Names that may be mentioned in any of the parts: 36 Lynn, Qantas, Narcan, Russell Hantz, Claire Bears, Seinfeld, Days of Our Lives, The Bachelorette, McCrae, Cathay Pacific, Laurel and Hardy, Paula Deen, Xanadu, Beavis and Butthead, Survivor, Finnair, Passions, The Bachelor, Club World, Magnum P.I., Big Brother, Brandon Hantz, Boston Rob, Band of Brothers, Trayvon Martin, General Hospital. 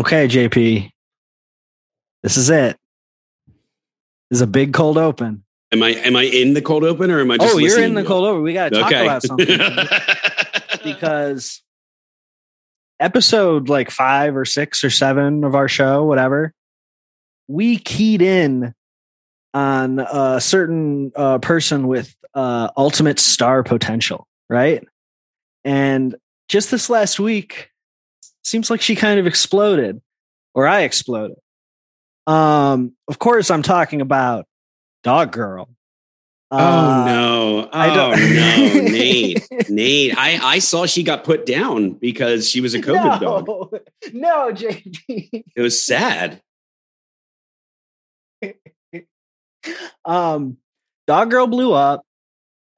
Okay, JP. This is it. This is a big cold open. Am I in the cold open or am I just listening? Oh, you're in the cold open. We got to talk about something. Because episode like 5 or 6 or 7 of our show, whatever, we keyed in on a certain person with ultimate star potential, right? And just this last week, seems like she kind of exploded, or I exploded. Of course, I'm talking about Dog Girl. Oh no, Nate. I saw she got put down because she was a COVID dog. No, JD. It was sad. Dog Girl blew up.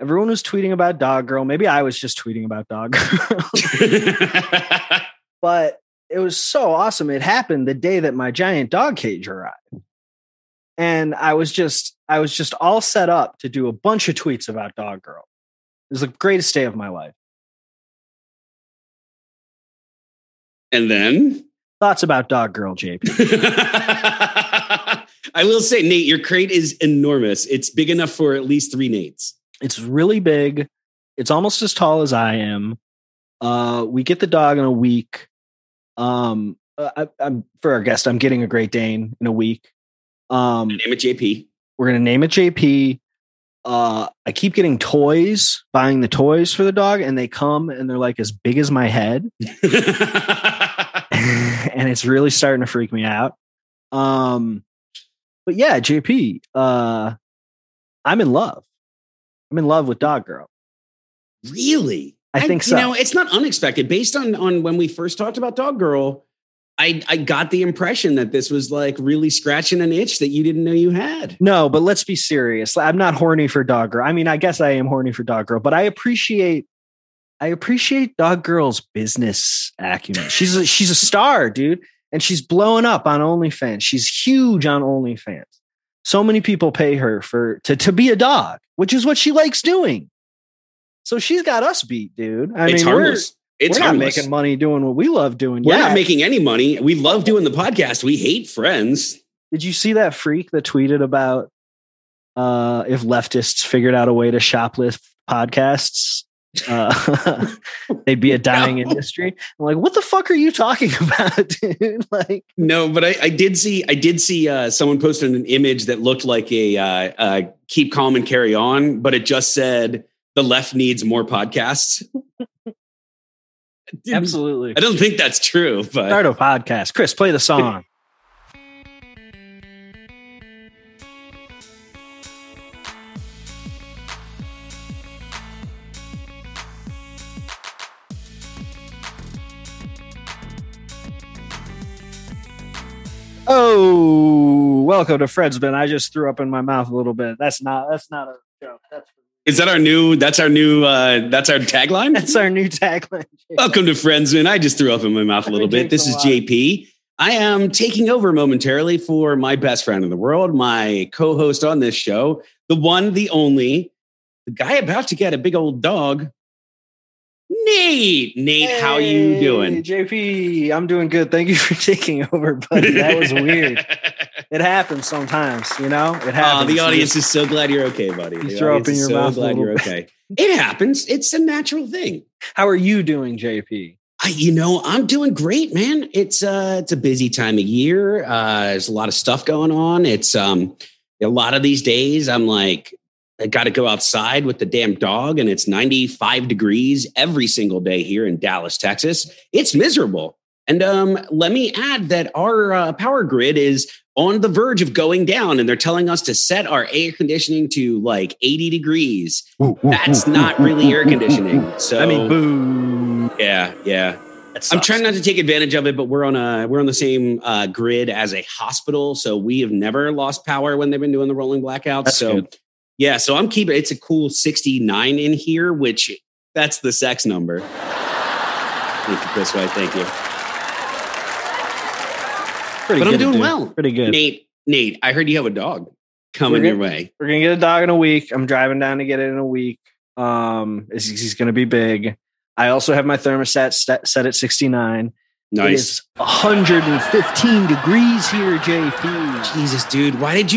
Everyone was tweeting about Dog Girl. Maybe I was just tweeting about Dog Girl. But it was so awesome. It happened the day that my giant dog cage arrived. And I was just all set up to do a bunch of tweets about Dog Girl. It was the greatest day of my life. And then? Thoughts about Dog Girl, JP. I will say, Nate, your crate is enormous. It's big enough for at least 3 Nates. It's really big. It's almost as tall as I am. We get the dog in a week. For our guest, I'm getting a Great Dane in a week. Name it JP. We're going to name it JP. I keep getting toys, buying the toys for the dog, and they come and they're like as big as my head. And it's really starting to freak me out. But yeah, JP, I'm in love. I'm in love with Dog Girl. Really? I think so. You know, it's not unexpected. Based on when we first talked about Dog Girl, I got the impression that this was like really scratching an itch that you didn't know you had. No, but let's be serious. I'm not horny for Dog Girl. I mean, I guess I am horny for Dog Girl, but I appreciate Dog Girl's business acumen. She's a star, dude. And she's blowing up on OnlyFans. She's huge on OnlyFans. So many people pay her to be a dog, which is what she likes doing. So she's got us beat, dude. We're not making money doing what we love doing. We're not making any money. We love doing the podcast. We hate friends. Did you see that freak that tweeted about if leftists figured out a way to shoplift podcasts? They'd be a dying industry. I'm like, what the fuck are you talking about, dude? Like, no, but I did see someone posted an image that looked like a keep calm and carry on, but it just said the left needs more podcasts. Dude, absolutely. I don't think that's true, but start a podcast. Chris, play the song. Oh, welcome to Fred's Bin. I just threw up in my mouth a little bit. That's not a joke. That's our tagline? That's our new tagline. Welcome to Fred's Bin. I just threw up in my mouth a little bit. This is JP. I am taking over momentarily for my best friend in the world, my co-host on this show, the one, the only, the guy about to get a big old dog, Nate, hey, how you doing? JP, I'm doing good. Thank you for taking over, buddy. That was weird. It happens sometimes, you know? It happens. Oh, the audience is so glad you're okay, buddy. You throw up in your mouth. Glad you're okay. It happens. It's a natural thing. How are you doing, JP? I'm doing great, man. It's a busy time of year. There's a lot of stuff going on. It's a lot of these days I'm like, I got to go outside with the damn dog, and it's 95 degrees every single day here in Dallas, Texas. It's miserable. And let me add that our power grid is on the verge of going down, and they're telling us to set our air conditioning to like 80 degrees. That's not really air conditioning. So I mean, boom. Yeah. I'm trying not to take advantage of it, but we're on the same grid as a hospital, so we have never lost power when they've been doing the rolling blackouts. That's so good. Yeah, so I'm keeping it's a cool 69 in here, which that's the sex number. Thank you, Chris White. Thank you. I'm doing well. Pretty good. Nate, I heard you have a dog coming your way. We're gonna get a dog in a week. I'm driving down to get it in a week. He's gonna be big. I also have my thermostat set at 69. Nice. It is 115 degrees here, JP. Jesus, dude. Why did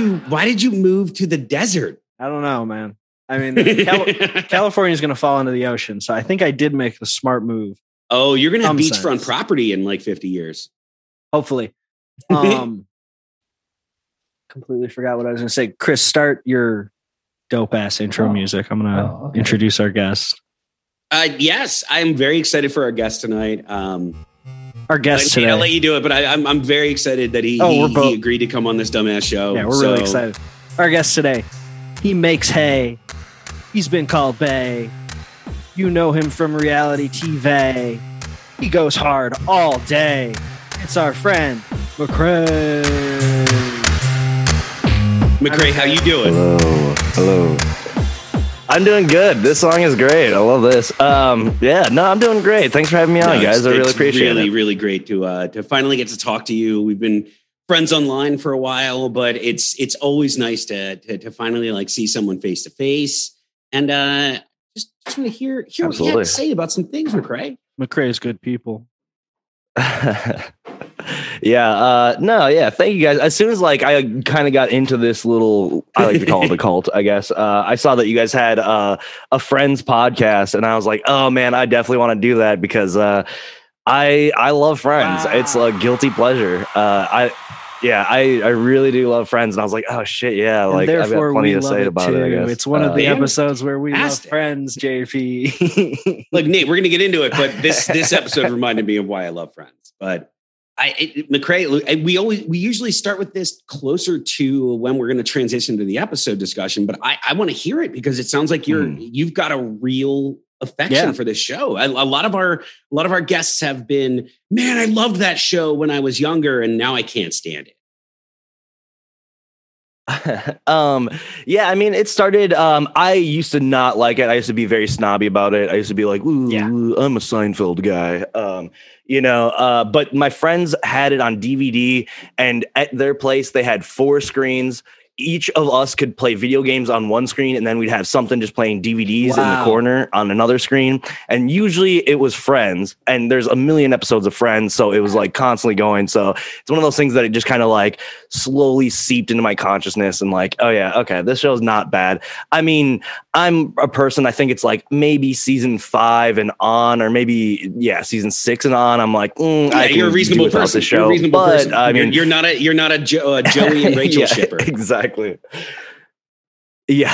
you move to the desert? I don't know, man. I mean, California is going to fall into the ocean. So I think I did make the smart move. Oh, you're going to have beachfront property in like 50 years. Hopefully. Completely forgot what I was going to say. Chris, start your dope ass intro music. I'm going to introduce our guest. Yes, I'm very excited for our guest tonight. Our guest today. I'll let you do it, but I'm very excited that he agreed to come on this dumbass show. Yeah, we're really excited. Our guest today, he makes hay. He's been called Bay. You know him from reality TV. He goes hard all day. It's our friend, McCrae. McCrae, how you doing? Hello. I'm doing good. This song is great. I love this. I'm doing great. Thanks for having me on, guys. I really appreciate it. It's really great to finally get to talk to you. We've been friends online for a while, but it's always nice to finally like see someone face to face, and just want to hear what you have to say about some things, McCrae. McCrae is good people. Thank you guys. As soon as like I kind of got into this little, I like to call it a cult, I guess, I saw that you guys had a friend's podcast, and I was like, oh man, I definitely want to do that, because I love Friends. It's a guilty pleasure. I really do love Friends, and I was like, oh shit, yeah, like I've got plenty to say about it, I guess. It's one of the episodes where we love Friends, JP. Look, Nate, we're gonna get into it, but this episode reminded me of why I love Friends. But McCrae, we usually start with this closer to when we're gonna transition to the episode discussion, but I want to hear it because it sounds like you've got a real affection for this show. A lot of our guests have been, man, I loved that show when I was younger, and now I can't stand it. I mean, it started. I used to not like it. I used to be very snobby about it. I used to be like, ooh, I'm a Seinfeld guy. But my friends had it on DVD, and at their place they had 4 screens. Each of us could play video games on one screen, and then we'd have something just playing DVDs in the corner on another screen. And usually it was Friends, and there's a million episodes of Friends. So it was like constantly going. So it's one of those things that it just kind of like slowly seeped into my consciousness, and like, oh yeah, okay, this show's not bad. I mean, I'm a person, I think it's like maybe season 5 and on, or maybe season 6 and on. I'm like, you're a reasonable person. You're a reasonable person. I mean, you're not a Joey and Rachel shipper. Exactly. Yeah.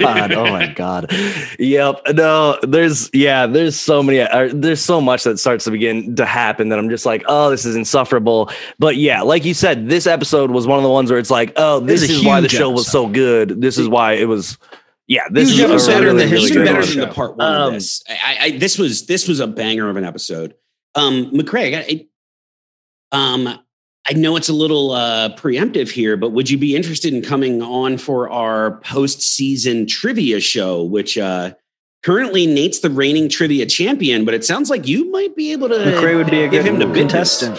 God, oh my God. Yep. No, there's so many. There's so much that starts to begin to happen that I'm just like, oh, this is insufferable. But yeah, like you said, this episode was one of the ones where it's like, oh, this is why the show was so good. This is why it was. Yeah, this is better than the part one of this. This was a banger of an episode. McCrae, I know it's a little preemptive here, but would you be interested in coming on for our post-season trivia show, which currently Nate's the reigning trivia champion, but it sounds like you might be able to McCrae would be a give good him the contestant.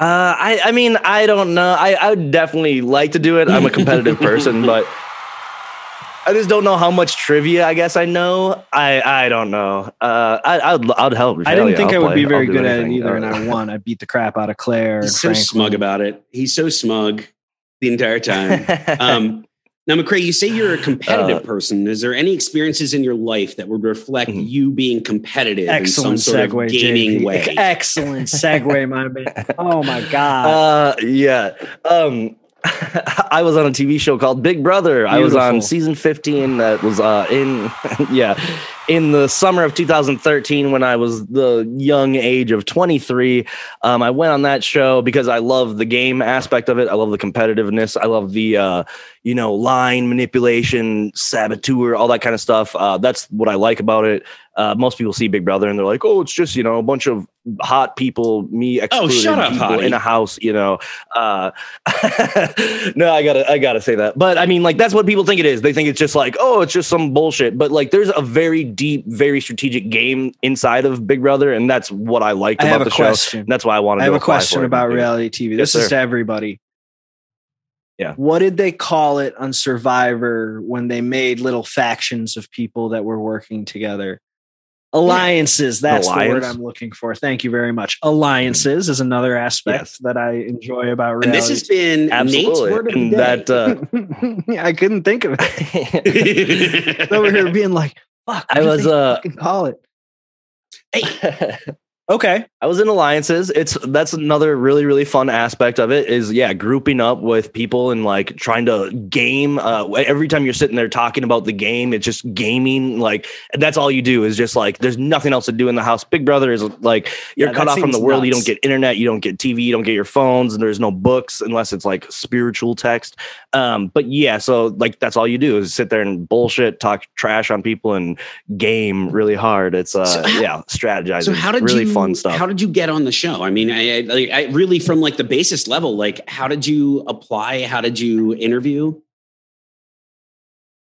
I mean, I don't know. I would definitely like to do it. I'm a competitive person, but I just don't know how much trivia. I guess I know. I don't know. I'd help. I didn't think I would be very good at it either, and I won. I beat the crap out of Claire. He's so smug about it. He's so smug the entire time. Now, McCrae, you say you're a competitive person. Is there any experiences in your life that would reflect you being competitive in some sort of gaming way? Excellent segue, my man. Oh my God. I was on a TV show called Big Brother. Beautiful. I was on season 15. That was in the summer of 2013 when I was the young age of 23. I went on that show because I love the game aspect of it. I love the competitiveness. I love the line manipulation, saboteur, all that kind of stuff. That's what I like about it. Most people see Big Brother and they're like, oh, it's just, a bunch of hot people, me excluded, people in a house, No, I gotta say that. But I mean, like, that's what people think it is. They think it's just like, oh, it's just some bullshit. But like, there's a very deep, very strategic game inside of Big Brother, and that's what I liked about the show. That's why I wanted to do it. I have a question about reality TV. This is to everybody. Yeah. What did they call it on Survivor when they made little factions of people that were working together? Alliances. That's the word I'm looking for. Thank you very much. Alliances is another aspect that I enjoy about reality. And this has been Nate's word of the day. I couldn't think of it. Over here being like, fuck, I was fucking call it. Hey. Okay. I was in alliances. That's another really, really fun aspect of it is, grouping up with people and like trying to game. Every time you're sitting there talking about the game, it's just gaming. Like, that's all you do is just like, there's nothing else to do in the house. Big Brother is like, you're cut off from the world. Nuts. You don't get internet. You don't get TV. You don't get your phones. And there's no books unless it's like spiritual text. So like, that's all you do is sit there and bullshit, talk trash on people and game really hard. It's strategizing. So how did really fun stuff. How did you get on the show? I mean, I really from like the basis level, like how did you apply? How did you interview?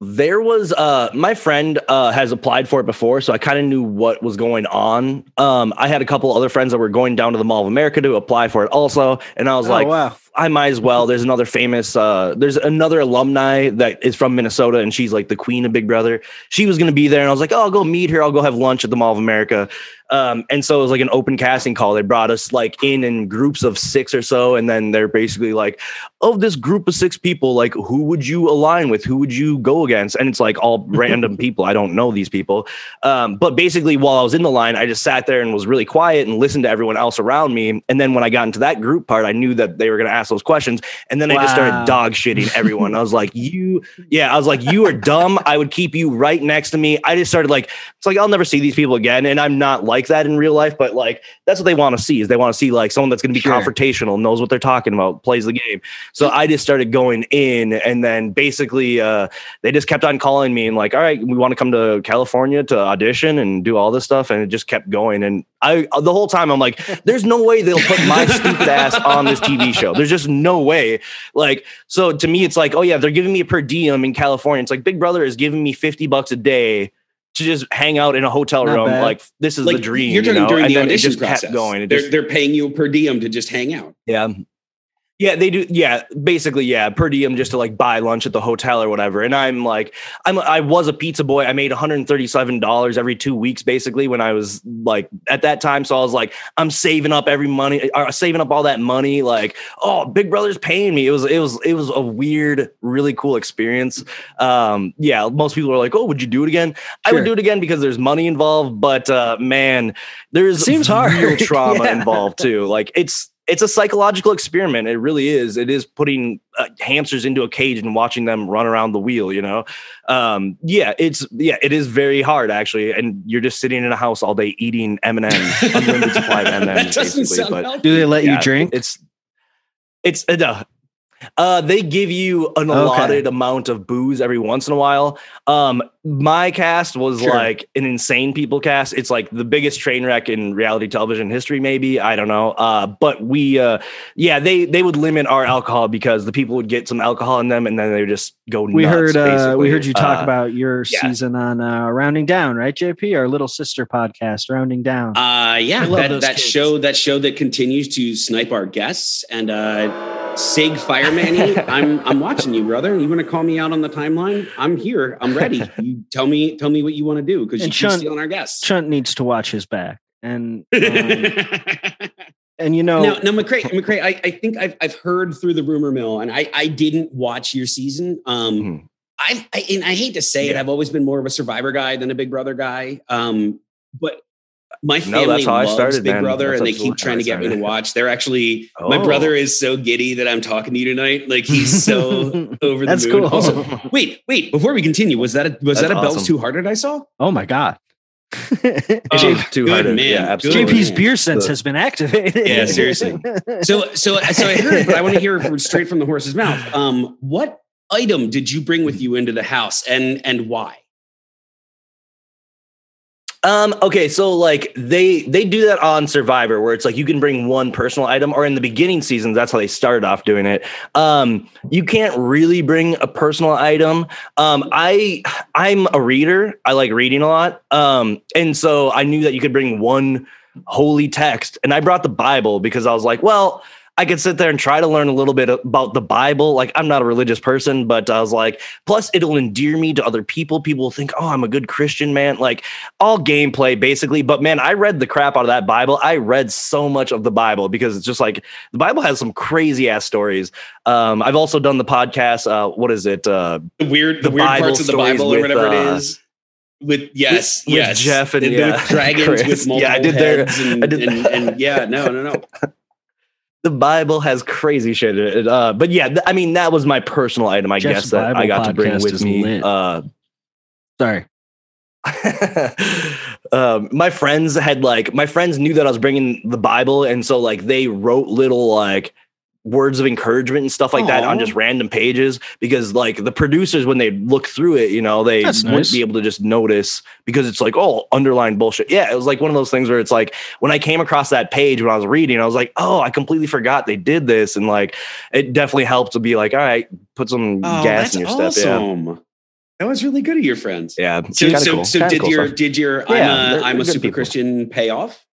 There was my friend has applied for it before, so I kind of knew what was going on. I had a couple other friends that were going down to the Mall of America to apply for it also, and I was I might as well. There's another famous there's another alumni that is from Minnesota, and she's like the queen of Big Brother. She was going to be there, and I was like, I'll go meet her. I'll go have lunch at the Mall of America. And so it was like an open casting call. They brought us like in groups of six or so. And then they're basically like, this group of six people, like, who would you align with? Who would you go against? And it's like all random people. I don't know these people. But basically while I was in the line, I just sat there and was really quiet and listened to everyone else around me. And then when I got into that group part, I knew that they were going to ask those questions. And then I just started dog shitting everyone. I was like, you are dumb. I would keep you right next to me. I just started like, it's like, I'll never see these people again. And I'm not like that in real life, but like that's what they want to see is they want to see like someone that's going to be confrontational, knows what they're talking about, plays the game. So I just started going in, and then basically they just kept on calling me and like, all right, we want to come to California to audition and do all this stuff, and it just kept going. And I the whole time I'm like, there's no way they'll put my stupid ass on this TV show. There's just no way. Like, so to me it's like, oh yeah, they're giving me a per diem in California. It's like Big Brother is giving me $50 a day to just hang out in a hotel room. Like, this is like, the dream. You're talking during the audition process. Kept going. They're paying you per diem to just hang out. Yeah. Yeah, they do. Yeah, basically. Yeah. Per diem just to like buy lunch at the hotel or whatever. And I'm like, I was a pizza boy. I made $137 every 2 weeks, basically, when I was like at that time. So I was like, I'm saving up all that money. Like, oh, Big Brother's paying me. It was a weird, really cool experience. Most people are like, oh, would you do it again? I would do it again because there's money involved. But man, there's real trauma involved too. Like it's a psychological experiment. It really is. It is putting hamsters into a cage and watching them run around the wheel, you know? It is very hard actually. And you're just sitting in a house all day eating M&Ms, unlimited supply of M&Ms. Do they let you drink? They give you an allotted amount of booze every once in a while. My cast was like an insane people cast. It's like the biggest train wreck in reality television history, maybe. I don't know. But we, they would limit our alcohol because the people would get some alcohol in them and then they would just go nuts. We heard you talk about your season on Rounding Down, right, JP? Our little sister podcast, Rounding Down. That show that continues to snipe our guests and Sig Fireman-y, I'm watching you, brother. You want to call me out on the timeline? I'm here. I'm ready. You tell me what you want to do because you keep stealing our guests. Chunt needs to watch his back, and and you know now McCrae. I think I've heard through the rumor mill, and I didn't watch your season. I hate to say it, I've always been more of a Survivor guy than a Big Brother guy. But my family loves Big Brother, and they keep trying to get me to watch. They're actually, my brother is so giddy that I'm talking to you tonight. Like, he's so over the moon. Cool. Also, wait, before we continue, was that a awesome. Bell's Too Hearted I saw? Oh my God. Too hearted. Man. Yeah, JP's beer sense has been activated. Yeah, seriously. So I heard, but I want to hear straight from the horse's mouth. What item did you bring with you into the house and why? Okay, so like they do that on Survivor where it's like you can bring one personal item, or in the beginning seasons, that's how they started off doing it. You can't really bring a personal item. I'm a reader. I like reading a lot. And so I knew that you could bring one holy text, and I brought the Bible because I was like, well, I could sit there and try to learn a little bit about the Bible. Like, I'm not a religious person, but I was like, plus it'll endear me to other people. People will think, oh, I'm a good Christian, man. Like, all gameplay basically. But man, I read the crap out of that Bible. I read so much of the Bible because it's just like the Bible has some crazy ass stories. I've also done the podcast. What is it? The weird Bible parts of the Bible with, or whatever it is. With Jeff and with dragons, Chris. With multiple heads. No. The Bible has crazy shit in it. But yeah, I mean, that was my personal item, I Jeff's guess, that Bible I got to bring with me. Sorry. My friends knew that I was bringing the Bible. And so like they wrote little like words of encouragement and stuff like that on just random pages, because like the producers, when they look through it, you know, they wouldn't be able to just notice because it's like, oh, underlined bullshit. Yeah. It was like one of those things where it's like, when I came across that page, when I was reading, I was like, oh, I completely forgot they did this. And like, it definitely helped to be like, all right, put some gas in your step. Yeah. That was really good of your friends. Yeah. I'm a super people. Christian pay off?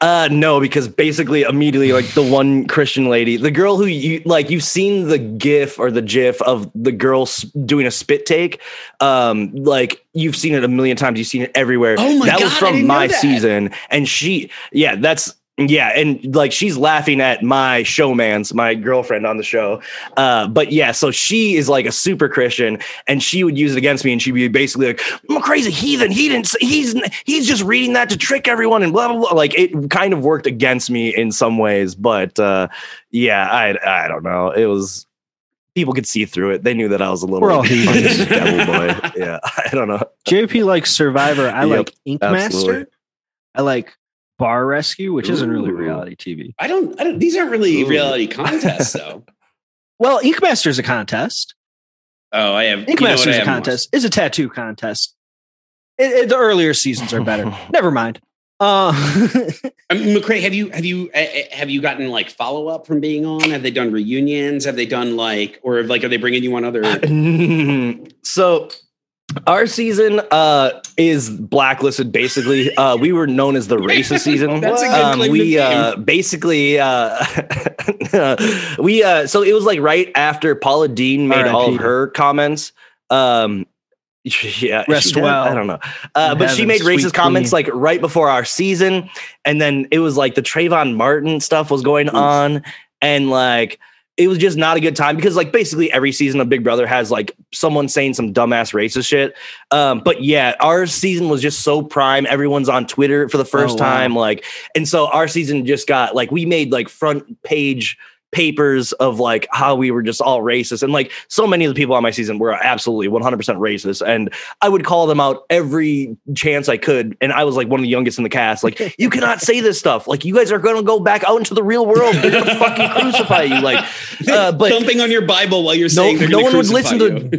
No, because basically immediately like the one Christian lady, the girl who you like, you've seen the gif or the gif of the girl doing a spit take. Like you've seen it a million times. You've seen it everywhere. Oh my God, was from my season. And she, and like she's laughing at my showman's, my girlfriend on the show. But yeah, so she is like a super Christian, and she would use it against me, and she'd be basically like, McCrae's a heathen. He's just reading that to trick everyone and blah blah blah. Like it kind of worked against me in some ways, but I don't know. It was, people could see through it. They knew that I was a little devil boy. Yeah, I don't know. JP likes Survivor. I like Ink Master. I like Bar Rescue, which isn't really reality TV. I don't. These aren't really reality contests, though. Well, Ink Master is a contest. Oh, I have Ink Master is a contest. It's a tattoo contest. The earlier seasons are better. Never mind. I mean, McCrae, have you gotten like follow up from being on? Have they done reunions? Have they done are they bringing you on other? So. Our season is blacklisted. Basically, we were known as the racist season. That's a good claim so it was like right after Paula Deen made all of her comments. I don't know. But she made racist comments like right before our season, and then it was like the Trayvon Martin stuff was going on, and like. It was just not a good time because like basically every season of Big Brother has like someone saying some dumbass racist shit. But yeah, our season was just so prime. Everyone's on Twitter for the first time. Like, and so our season just got like, we made like front page papers of like how we were just all racist. And like so many of the people on my season were absolutely 100% racist. And I would call them out every chance I could. And I was like one of the youngest in the cast. Like, you cannot say this stuff. Like, you guys are going to go back out into the real world. They're going to fucking crucify you. Like, but thumping on your Bible while you're saying no one would listen to.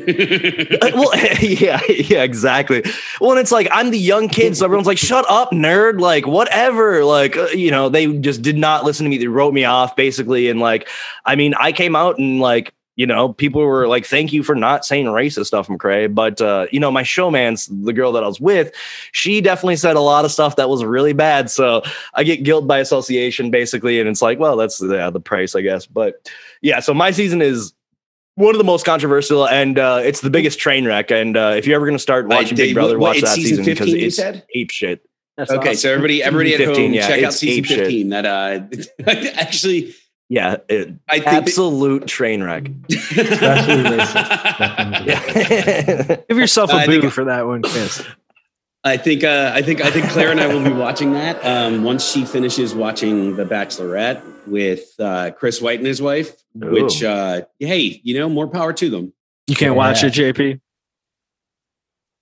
Yeah, exactly. Well, and it's like, I'm the young kid. So everyone's like, shut up, nerd. Like, whatever. Like, they just did not listen to me. They wrote me off basically. And like, I mean, I came out and like, people were like, thank you for not saying racist stuff, McCrae. But, my showman's, the girl that I was with, she definitely said a lot of stuff that was really bad. So I get guilt by association, basically. And it's like, well, that's the price, I guess. But yeah, so my season is one of the most controversial, and it's the biggest train wreck. And if you're ever going to start watching Big Brother, watch that season because it's ape shit. That's okay, awesome. So everybody at home, check out season 15. That actually... Yeah, I think absolute train wreck. Especially racist. Give yourself a boo for that one, Chris. I think Claire and I will be watching that once she finishes watching The Bachelorette with Chris White and his wife. Ooh. Which, hey, more power to them. You can't watch it, JP.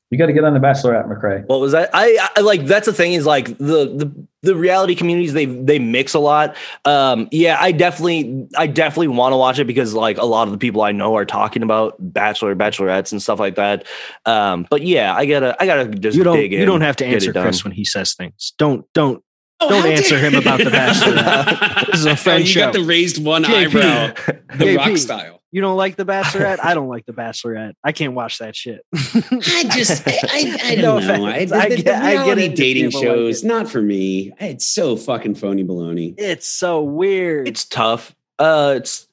You got to get on The Bachelorette, McCrae. What was that? I like, that's the thing is like the reality communities, they mix a lot. I definitely want to watch it because like a lot of the people I know are talking about bachelorettes and stuff like that. But yeah, I gotta just dig in. You don't have to answer Chris when he says things. Don't Don't answer him about The Bachelorette. This is a friend show. You got the raised one eyebrow, the rock style. You don't like The Bachelorette? I don't like The Bachelorette. I can't watch that shit. I don't know. I get dating shows. Like not for me. It's so fucking phony baloney. It's so weird. It's tough. It's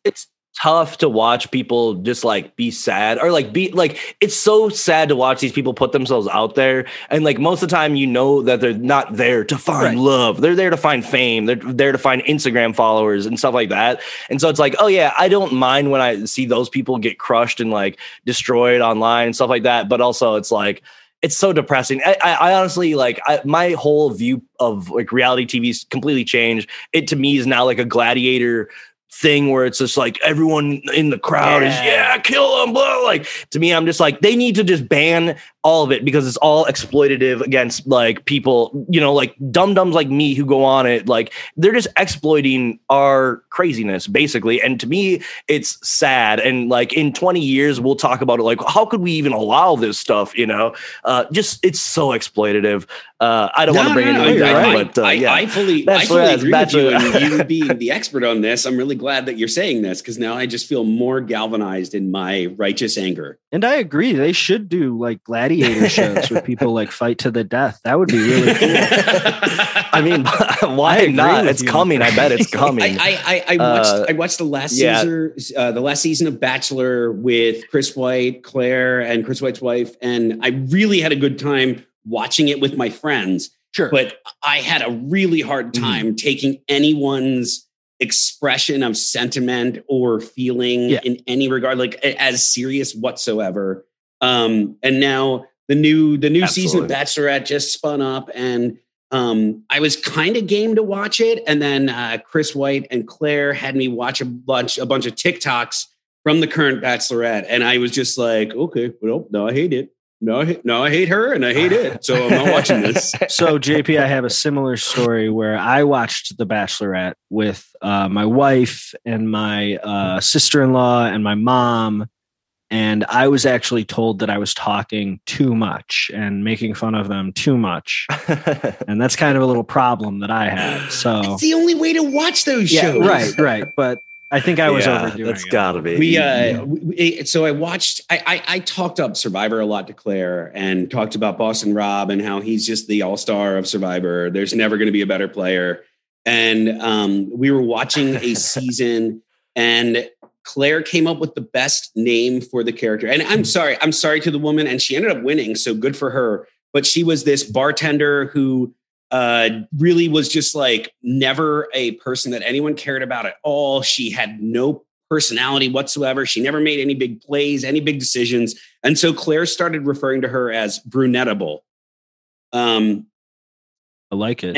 tough to watch people just like be sad or like be like, it's so sad to watch these people put themselves out there. And like most of the time, you know that they're not there to find love. They're there to find fame. They're there to find Instagram followers and stuff like that. And so it's like, oh yeah, I don't mind when I see those people get crushed and like destroyed online and stuff like that. But also it's like, it's so depressing. I honestly my whole view of like reality TV's completely changed. It to me is now like a gladiator thing where it's just like everyone in the crowd is kill them, blah. Like to me, I'm just like, they need to just ban all of it because it's all exploitative against like people, you know, like dum-dums like me who go on it, like they're just exploiting our craziness basically. And to me, it's sad. And like in 20 years we'll talk about it, like how could we even allow this stuff, you know? Just it's so exploitative. I don't want to bring anything down, but I fully agree with you, and you being the expert on this, I'm really glad that you're saying this because now I just feel more galvanized in my righteous anger. And I agree, they should do like gladiator shows where people like fight to the death. That would be really cool. I mean, why not? It's coming. I bet it's coming. I watched the last season, the last season of Bachelor with Chris White, Claire, and Chris White's wife, and I really had a good time watching it with my friends. Sure. But I had a really hard time taking anyone's expression of sentiment or feeling in any regard, like as serious whatsoever. And now the new season of Bachelorette just spun up, and I was kind of game to watch it. And then Chris White and Claire had me watch a bunch of TikToks from the current Bachelorette. And I was just like, okay, well, no, I hate it. No, I hate her and I hate it. So I'm not watching this. So JP, I have a similar story where I watched The Bachelorette with my wife and my sister-in-law and my mom. And I was actually told that I was talking too much and making fun of them too much. And that's kind of a little problem that I have. So it's the only way to watch those shows. Right. But I think I was overdoing it. That's gotta be. So I talked up Survivor a lot to Claire and talked about Boston Rob and how he's just the all-star of Survivor. There's never going to be a better player. And we were watching a season and Claire came up with the best name for the character. And I'm sorry to the woman. And she ended up winning. So good for her. But she was this bartender who really was just like never a person that anyone cared about at all. She had no personality whatsoever. She never made any big plays, any big decisions. And so Claire started referring to her as brunettable. I like it.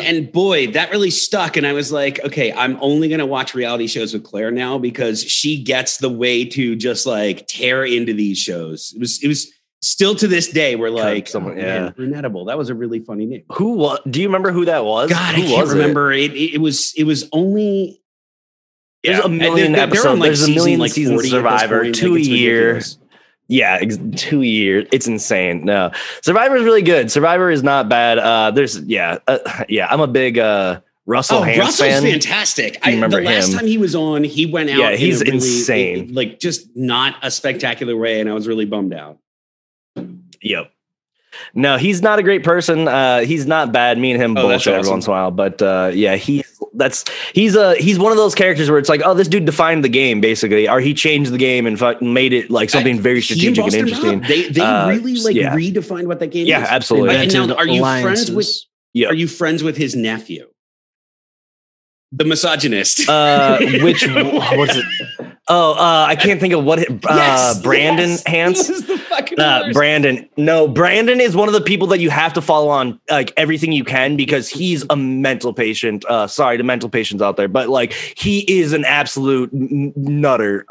And boy, that really stuck. And I was like, okay, I'm only going to watch reality shows with Claire now because she gets the way to just like tear into these shows. It was still to this day, we're like, brunettable. That was a really funny name. Do you remember who that was? God, I can't remember. It was only. There's a million episodes. There's a million seasons of Survivor, 2 a year. Yeah, 2 years. It's insane. No, Survivor is really good. Survivor is not bad. I'm a big Russell Hantz fan. Russell's fantastic. Last time he was on, he went out. Yeah, he's insane. Really, like just not a spectacular way, and I was really bummed out. Yep. No, he's not a great person. He's not bad. Me and him bullshit every once in a while, but he's one of those characters where it's like, oh, this dude defined the game basically, or he changed the game and made it like something very strategic and interesting. They really like redefined what that game is. Yeah, absolutely. And now, are you friends with his nephew, the misogynist? What's it? Oh, I can't think of what Brandon Hantz. Brandon. No, Brandon is one of the people that you have to follow on like everything you can because he's a mental patient. Sorry to mental patients out there, but like he is an absolute nutter.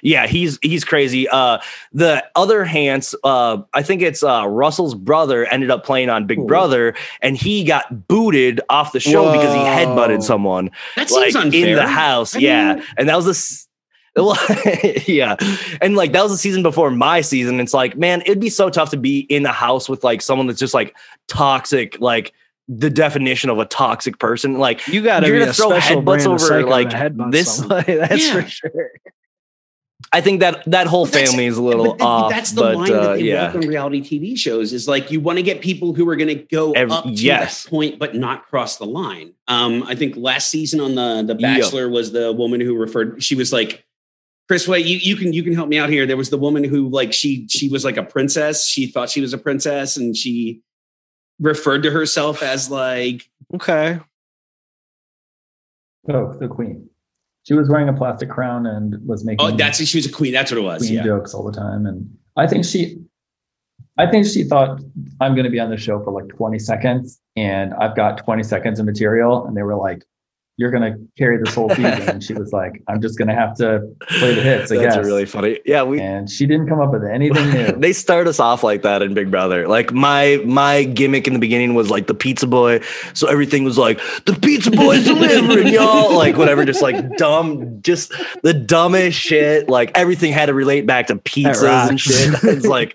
He's crazy. The other Hantz, I think it's Russell's brother, ended up playing on Big Brother, and he got booted off the show because he headbutted someone. That seems unfair. In the house. And that was and like that was the season before my season. It's like, man, it'd be so tough to be in a house with like someone that's just like toxic, like the definition of a toxic person. Like, you gotta, you're gonna throw headbutts over like headbutt this. That's for sure. I think that whole family is a little off. That's the line that they work on reality TV shows, is like, you want to get people who are going to go up to that point, but not cross the line. I think last season on the Bachelor was the woman who referred, she was like, Chris, wait, you can help me out here. There was the woman who, like, she was like a princess. She thought she was a princess, and she referred to herself as like, the queen. She was wearing a plastic crown and was making. Oh, she was a queen. That's what it was. Queen jokes all the time, and I think she thought, I'm going to be on the show for like 20 seconds, and I've got 20 seconds of material, and they were like, "You're going to carry this whole season," and she was like, "I'm just going to have to play the hits." That's really funny. Yeah, and she didn't come up with anything new. They start us off like that in Big Brother. Like my gimmick in the beginning was like the pizza boy, so everything was like, the pizza boy's delivering, y'all. Like whatever, just like dumb, just the dumbest shit. Like everything had to relate back to pizzas and shit. It's like,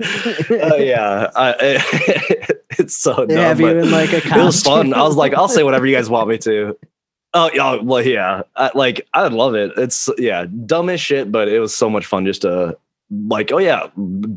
it's so dumb. Have you in like a costume? It was fun. I was like, I'll say whatever you guys want me to. Oh yeah, well yeah. I love it. It's dumb as shit, but it was so much fun just to like, oh yeah,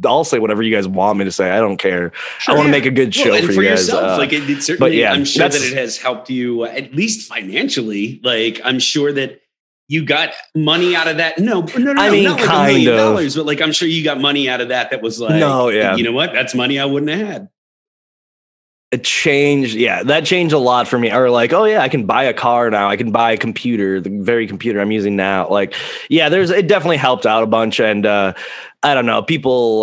I'll say whatever you guys want me to say. I don't care. Sure, I want to make a good show for you guys. Like it certainly, but yeah, I'm sure that it has helped you at least financially. Like I'm sure that you got money out of that. No. I mean, not like $1 million, but like I'm sure you got money out of that. That was like, you know what? That's money I wouldn't have had. That changed a lot for me. Or like, oh yeah, I can buy a car now. I can buy a computer, the very computer I'm using now. Like, yeah, it definitely helped out a bunch. And I don't know, people.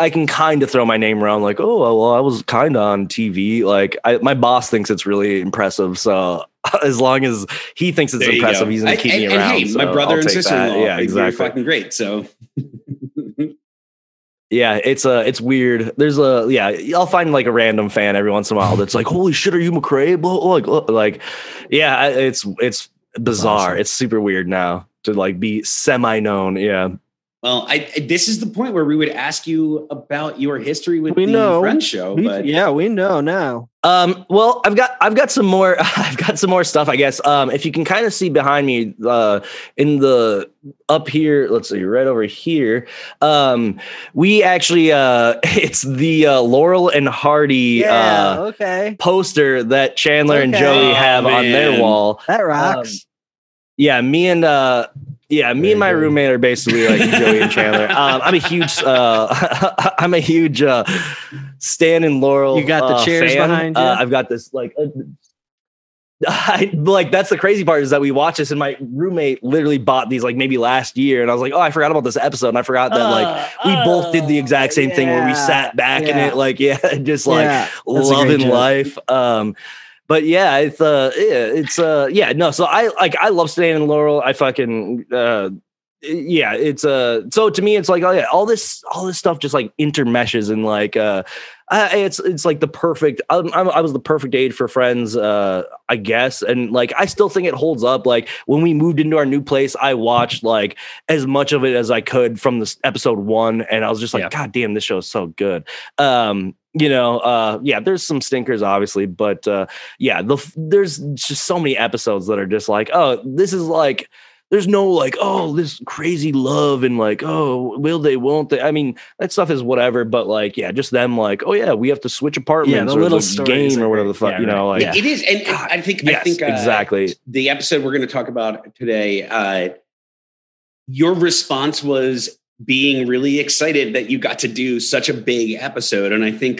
I can kind of throw my name around, like, oh well, I was kind of on TV. Like, my boss thinks it's really impressive. So as long as he thinks it's impressive, he's gonna keep me around. Hey, so my brother and sister-in-law, they're fucking great. So. Yeah, it's weird. There's I'll find like a random fan every once in a while that's like, "Holy shit, are you McCrae?" Like, it's bizarre. Awesome. It's super weird now to like be semi-known. Yeah. Well, this is the point where we would ask you about your history with the Friends show. We know now. Well, I've got some more stuff, I guess. If you can kind of see behind me, up here, let's see, right over here. We actually, it's the Laurel and Hardy poster that Chandler and Joey have on their wall. That rocks. Me and my roommate are basically like Joey and Chandler. I'm a huge Stan and Laurel. You got the chairs fan. Behind you. I've got this like. That's the crazy part, is that we watch this and my roommate literally bought these like maybe last year, and I was like, oh, I forgot about this episode, and I forgot that we both did the exact same thing where we sat back in it loving life. But yeah, So I love Stan and Laurel. I fucking so to me it's like, oh yeah, all this stuff just like intermeshes, and like it's like the perfect. I was the perfect age for Friends, I guess, and like I still think it holds up. Like when we moved into our new place, I watched like as much of it as I could from this episode one, and I was just like, God damn, this show is so good. There's some stinkers obviously, but there's just so many episodes that are just like, oh, this is like. There's no like, oh, this crazy love and like, oh, will they, won't they? I mean, that stuff is whatever, but like, yeah, just them like, oh yeah, we have to switch apartments or little the game or whatever the fuck, It is. And I think exactly the episode we're going to talk about today, your response was being really excited that you got to do such a big episode. And I think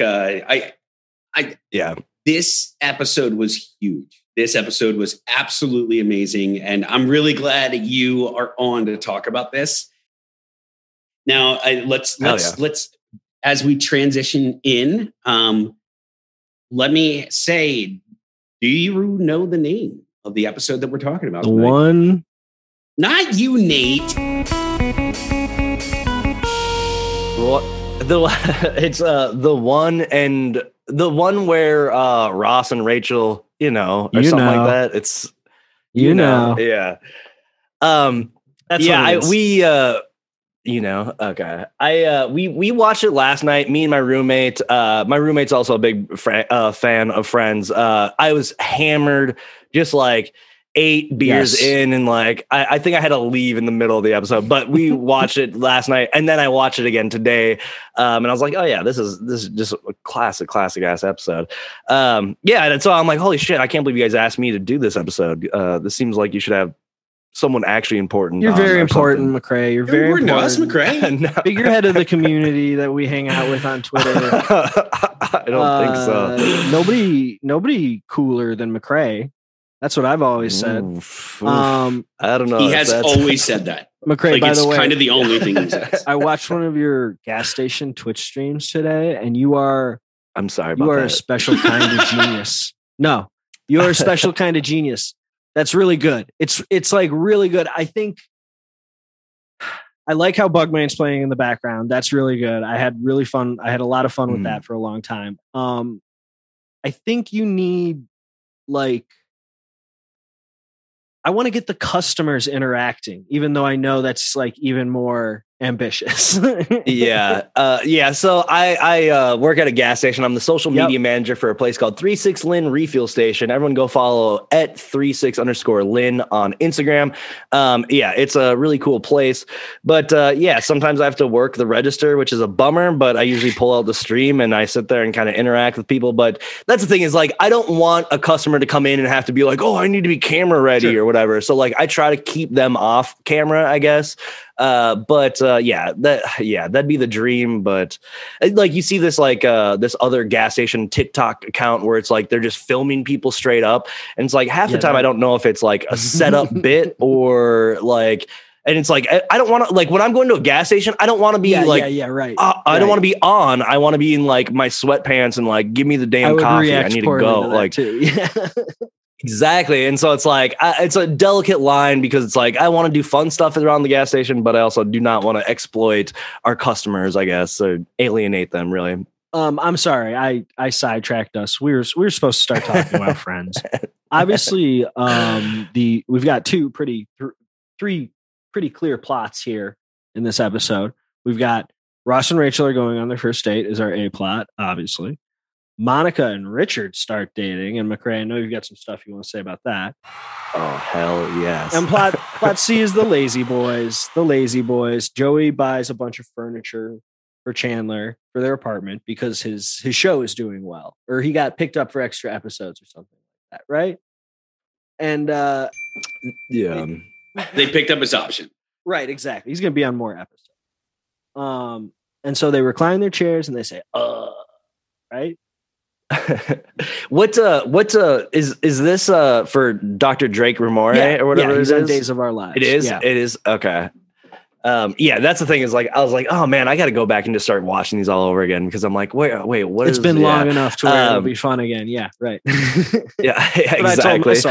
this episode was huge. This episode was absolutely amazing, and I'm really glad you are on to talk about this. Now, let's as we transition in, let me say, do you know the name of the episode that we're talking about? The one, not you, Nate. The one and the one where Ross and Rachel. Like that. It's, yeah. That's You know, okay. We watched it last night. Me and my roommate. My roommate's also a big fan of Friends. I was hammered, just like 8 beers in, and like I think I had to leave in the middle of the episode. But we watched it last night, and then I watched it again today. And I was like, oh yeah, this is just a classic ass episode. Yeah, and so I'm like, holy shit, I can't believe you guys asked me to do this episode. This seems like you should have someone actually important. You're very important, McCrae. You're very important to us, McCrae. No. Figurehead of the community that we hang out with on Twitter. I don't think so. Nobody cooler than McCrae. That's what I've always said. I don't know. He has always said that. McCrae, like, by the way, kind of the only thing he says. I watched one of your gas station Twitch streams today, and you are. I'm sorry about that. You are a special kind of genius. No, you are a special kind of genius. That's really good. It's like really good. I think I like how Bugman's playing in the background. That's really good. I had a lot of fun with that for a long time. I think you need I want to get the customers interacting, even though I know that's like even more ambitious. Yeah. Yeah. So I work at a gas station. I'm the social media manager for a place called 36 Lynn Refuel Station. Everyone go follow @36_Lynn on Instagram. Yeah, it's a really cool place. But yeah, sometimes I have to work the register, which is a bummer, but I usually pull out the stream and I sit there and kind of interact with people. But that's the thing is, like, I don't want a customer to come in and have to be like, oh, I need to be camera ready or whatever. So like I try to keep them off camera, I guess. That'd be the dream. But like, you see this, like, this other gas station TikTok account where it's like, they're just filming people straight up. And it's like half the time, I don't know if it's like a setup bit or like, and it's like, I don't want to, like, when I'm going to a gas station, I don't want to be I don't want to be on. I want to be in like my sweatpants and like, give me the damn coffee. I need to go. Like, yeah. Exactly. And so it's like, it's a delicate line because it's like, I want to do fun stuff around the gas station, but I also do not want to exploit our customers, I guess, or alienate them, really. I'm sorry. I sidetracked us. We were supposed to start talking about Friends. Obviously, we've got three pretty clear plots here in this episode. We've got Ross and Rachel are going on their first date is our A plot, obviously. Monica and Richard start dating, and McCrae, I know you've got some stuff you want to say about that. Oh, hell yes. And plot C is the Lazy Boys. The Lazy Boys. Joey buys a bunch of furniture for Chandler for their apartment because his show is doing well, or he got picked up for extra episodes or something like that, right? And yeah, they picked up his option. Right, exactly. He's going to be on more episodes. And so they recline their chairs and they say, right? Is this for Dr. Drake Ramore or whatever it is? On Days of Our Lives. It is. Yeah. It is. Okay. Yeah, that's the thing is, like, I was like, oh man, I got to go back and just start watching these all over again because I'm like, wait, what is this? It's been long enough to where it'll be fun again. Yeah, right. Yeah, exactly. This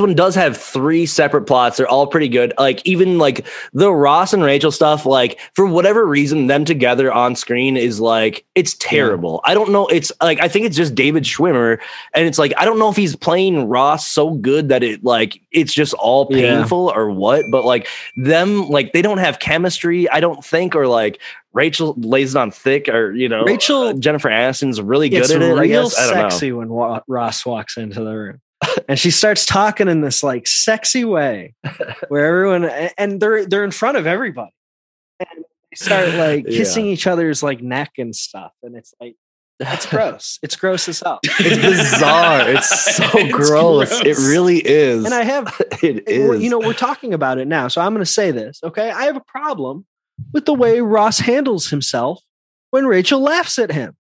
one does have 3 separate plots. They're all pretty good. Like, even like the Ross and Rachel stuff, like, for whatever reason, them together on screen is like, it's terrible. I don't know. It's like, I think it's just David Schwimmer. And it's like, I don't know if he's playing Ross so good that it like, it's just all painful or what, but like them, like they don't have chemistry, I don't think, or like Rachel lays it on thick, or, you know, Rachel, Jennifer Aniston's really good at it. I guess. I don't sexy know. When Ross walks into the room and she starts talking in this like sexy way where everyone, and they're in front of everybody and they start like kissing each other's like neck and stuff. And it's like, it's gross. It's gross as hell. It's bizarre. It's so gross. It really is. And I have, it is, you know, we're talking about it now. So I'm going to say this. Okay. I have a problem with the way Ross handles himself when Rachel laughs at him.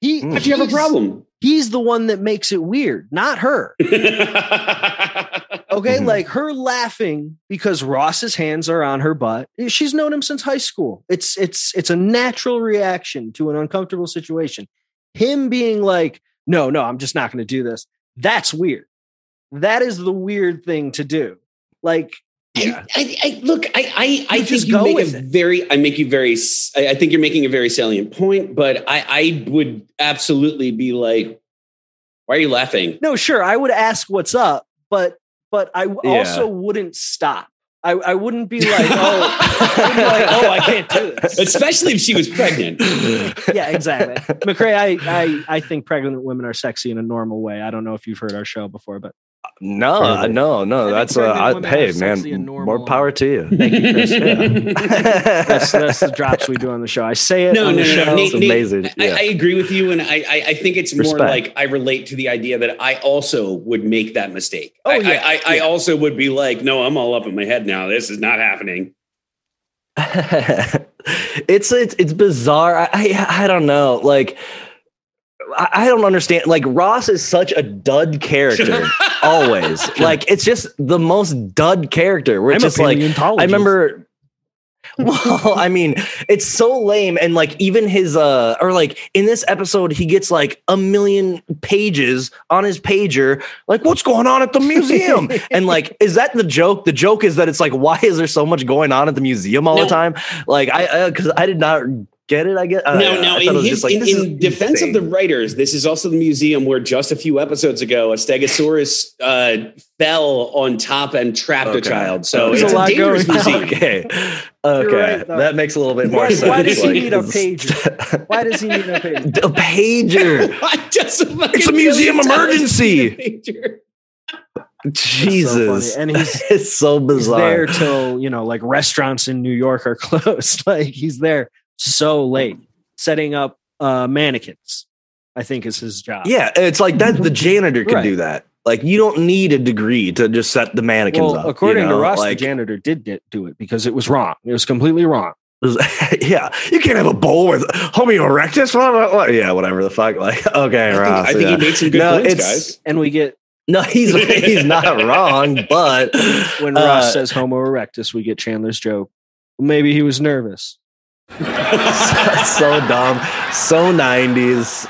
But you have a problem. He's the one that makes it weird, not her. Okay, like her laughing because Ross's hands are on her butt. She's known him since high school. It's a natural reaction to an uncomfortable situation. Him being like, no, I'm just not going to do this. That's weird. That is the weird thing to do. Like, yeah. I think you make I think you're making a very salient point, but I would absolutely be like, Why are you laughing? No, sure. I would ask what's up, but I also wouldn't stop. I wouldn't be like, I can't do this. Especially if she was pregnant. Yeah, exactly. McCrae, I think pregnant women are sexy in a normal way. I don't know if you've heard our show before, but. No. That's hey, man, more power to you. Thank you, Chris. Yeah. that's the drops we do on the show. I say it. No. Nate, amazing. I agree with you, and I think it's more like I relate to the idea that I also would make that mistake. Oh, yeah. I also would be like, no, I'm all up in my head now. This is not happening. It's bizarre. I don't know, like. I don't understand. Like, Ross is such a dud character, always. Like, it's just the most dud character. We're just like, I remember. Well, I mean, it's so lame. And like, even his or like in this episode, he gets like 1 million pages on his pager. Like, what's going on at the museum? And like, is that the joke? The joke is that it's like, why is there so much going on at the museum all the time? Like, I because I did not. Get it? I guess. No. In defense of the writers, this is also the museum where just a few episodes ago, a stegosaurus fell on top and trapped a child. So there's it's a dangerous museum. Okay. Right, that makes a little bit more sense. Why does he need a pager? A pager. It's a museum emergency. Jesus, so and it's so bizarre. He's there till like restaurants in New York are closed. Like he's there. So late, setting up mannequins, I think is his job. Yeah, it's like that. The janitor can do that. Like, you don't need a degree to just set the mannequins up. According to Ross, like, the janitor did do it because it was wrong. It was completely wrong. Yeah, you can't have a bowl with Homo erectus. Yeah, whatever the fuck. Like, okay, Ross. I think he made some good points, guys. And we get. No, he's not wrong. But when Ross says Homo erectus, we get Chandler's joke. Maybe he was nervous. so dumb, so 90s.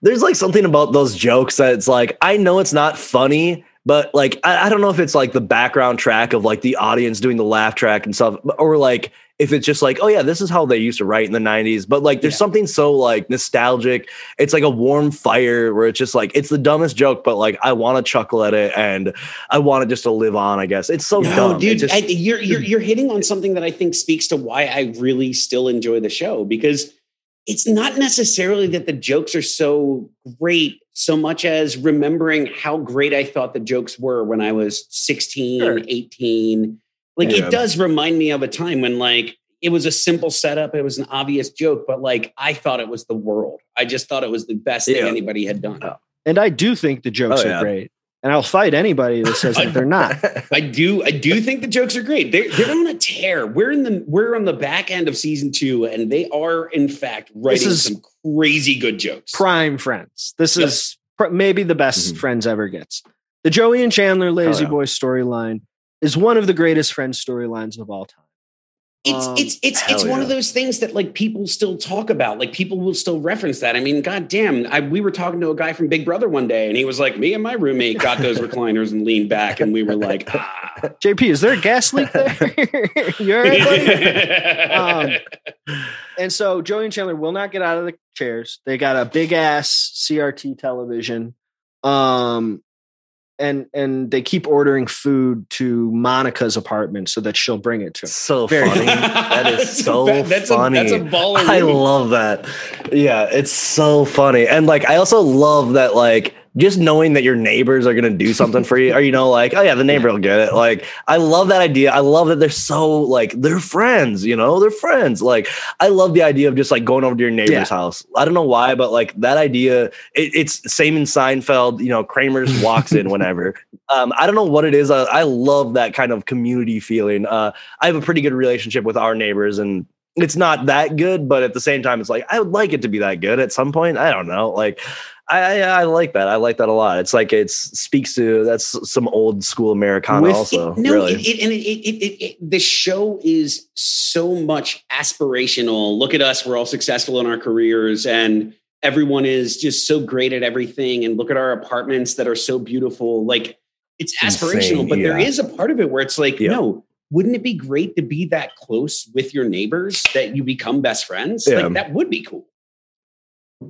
There's like something about those jokes that it's like, I know it's not funny, but like I don't know if it's like the background track of like the audience doing the laugh track and stuff, or like if it's just like, oh yeah, this is how they used to write in the 90s. But like there's something so like nostalgic. It's like a warm fire where it's just like, it's the dumbest joke, but like I want to chuckle at it and I want it just to live on, I guess. It's so dumb. Dude, you're hitting on something that I think speaks to why I really still enjoy the show, because it's not necessarily that the jokes are so great so much as remembering how great I thought the jokes were when I was 16, 18, like it does remind me of a time when like it was a simple setup. It was an obvious joke, but like I thought it was the world. I just thought it was the best thing anybody had done. And I do think the jokes are great. And I'll fight anybody that says that they're not. I do think the jokes are great. They're on a tear. We're on the back end of season 2, and they are in fact writing some crazy good jokes. Prime Friends. This is maybe the best Friends ever gets. The Joey and Chandler Lazy Boy storyline is one of the greatest Friends storylines of all time. It's one of those things that like people still talk about, like people will still reference that. I mean, goddamn, we were talking to a guy from Big Brother one day, and he was like, "Me and my roommate got those recliners and leaned back," and we were like, "JP, is there a gas leak there?" You're right. And so Joey and Chandler will not get out of the chairs. They got a big ass CRT television, And they keep ordering food to Monica's apartment so that she'll bring it to him. So funny. That is so funny. That's a baller. I love that. Yeah, it's so funny. And like, I also love that, like, just knowing that your neighbors are going to do something for you, or, like, oh yeah, the neighbor will get it. Like, I love that idea. I love that they're so like, they're friends, they're friends. Like, I love the idea of just like going over to your neighbor's house. I don't know why, but like that idea, it's same in Seinfeld, Kramer's walks in whenever. I don't know what it is. I love that kind of community feeling. I have a pretty good relationship with our neighbors, and it's not that good, but at the same time, it's like, I would like it to be that good at some point. I don't know. Like, I like that. I like that a lot. It's like it speaks to that's some old school Americana. The show is so much aspirational. Look at us. We're all successful in our careers, and everyone is just so great at everything. And look at our apartments that are so beautiful. Like, it's aspirational, but there is a part of it where it's like, no, wouldn't it be great to be that close with your neighbors that you become best friends? Like, that would be cool.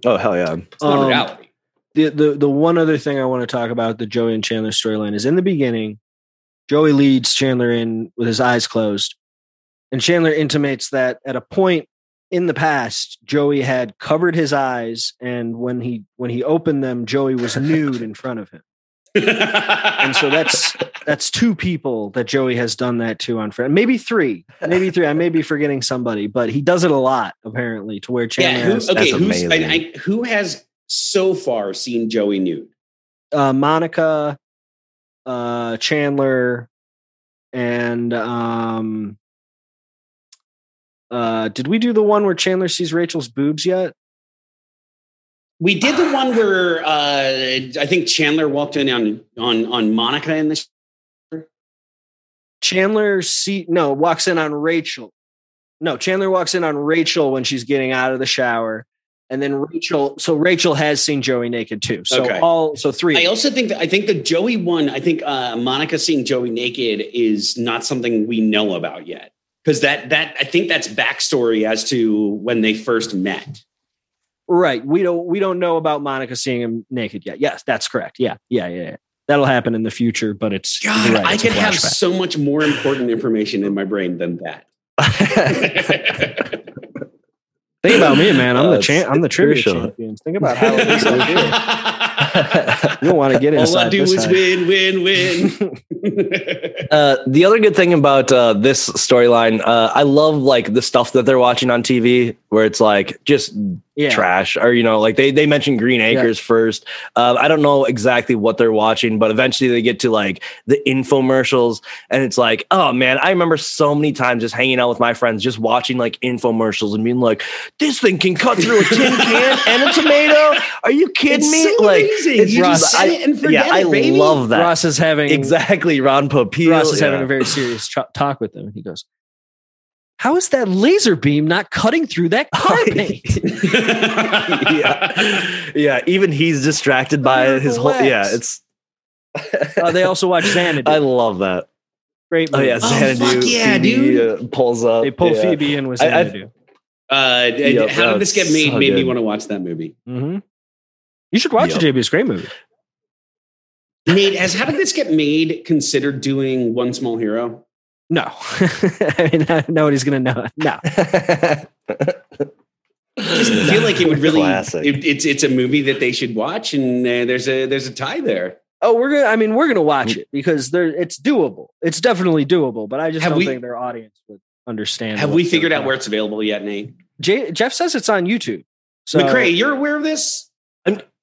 Oh, hell yeah. It's not reality. The one other thing I want to talk about, the Joey and Chandler storyline, is in the beginning, Joey leads Chandler in with his eyes closed. And Chandler intimates that at a point in the past, Joey had covered his eyes, and when he opened them, Joey was nude in front of him. And so that's two people that Joey has done that to on Friends. Maybe three. I may be forgetting somebody, but he does it a lot apparently. To where Chandler, who has so far seen Joey nude? Monica, Chandler, and did we do the one where Chandler sees Rachel's boobs yet? We did the one where I think Chandler walked in on Monica in the shower. Chandler walks in on Rachel when she's getting out of the shower. And then Rachel. So Rachel has seen Joey naked too. So okay. So three. I also think that the Joey one, Monica seeing Joey naked is not something we know about yet. Because that I think that's backstory as to when they first met. Right. We don't know about Monica seeing him naked yet. Yes, that's correct. Yeah. That'll happen in the future, but it's God, right, I could have so much more important information in my brain than that. Think about me, man. I'm the trivia champion. Think about how it is I do. You don't want to get inside. All I do is win. The other good thing about this storyline, I love like the stuff that they're watching on TV, where it's like just trash, or like they mentioned Green Acres first. I don't know exactly what they're watching, but eventually they get to like the infomercials, and it's like, oh man, I remember so many times just hanging out with my friends, just watching like infomercials and being like, this thing can cut through a tin can and a tomato. Are you kidding me? So like, it's Ross. I love that. Ross is having Ron Popeil. Ross is having a very serious talk with him. He goes, how is that laser beam not cutting through that carpet? Yeah. Even he's distracted by his whole. Yeah, it's. They also watch Xanadu. I love that. Great movie. Oh yeah, Xanadu. Oh, fuck yeah, Phoebe, dude. Pulls up. They pull Phoebe in with Xanadu. How did this get made? So made me want to watch that movie. Mm-hmm. You should watch it, JB. It's a great movie. Nate, has How Did This Get Made considered doing One Small Hero? No, I mean, nobody's going to know. No, I just feel like it would really. It's a movie that they should watch, and there's a tie there. Oh, we're gonna watch it because it's doable. It's definitely doable, but I just don't think their audience would understand. Have we figured out where it's available yet, Nate? Jeff says it's on YouTube. So McCrae, you're aware of this?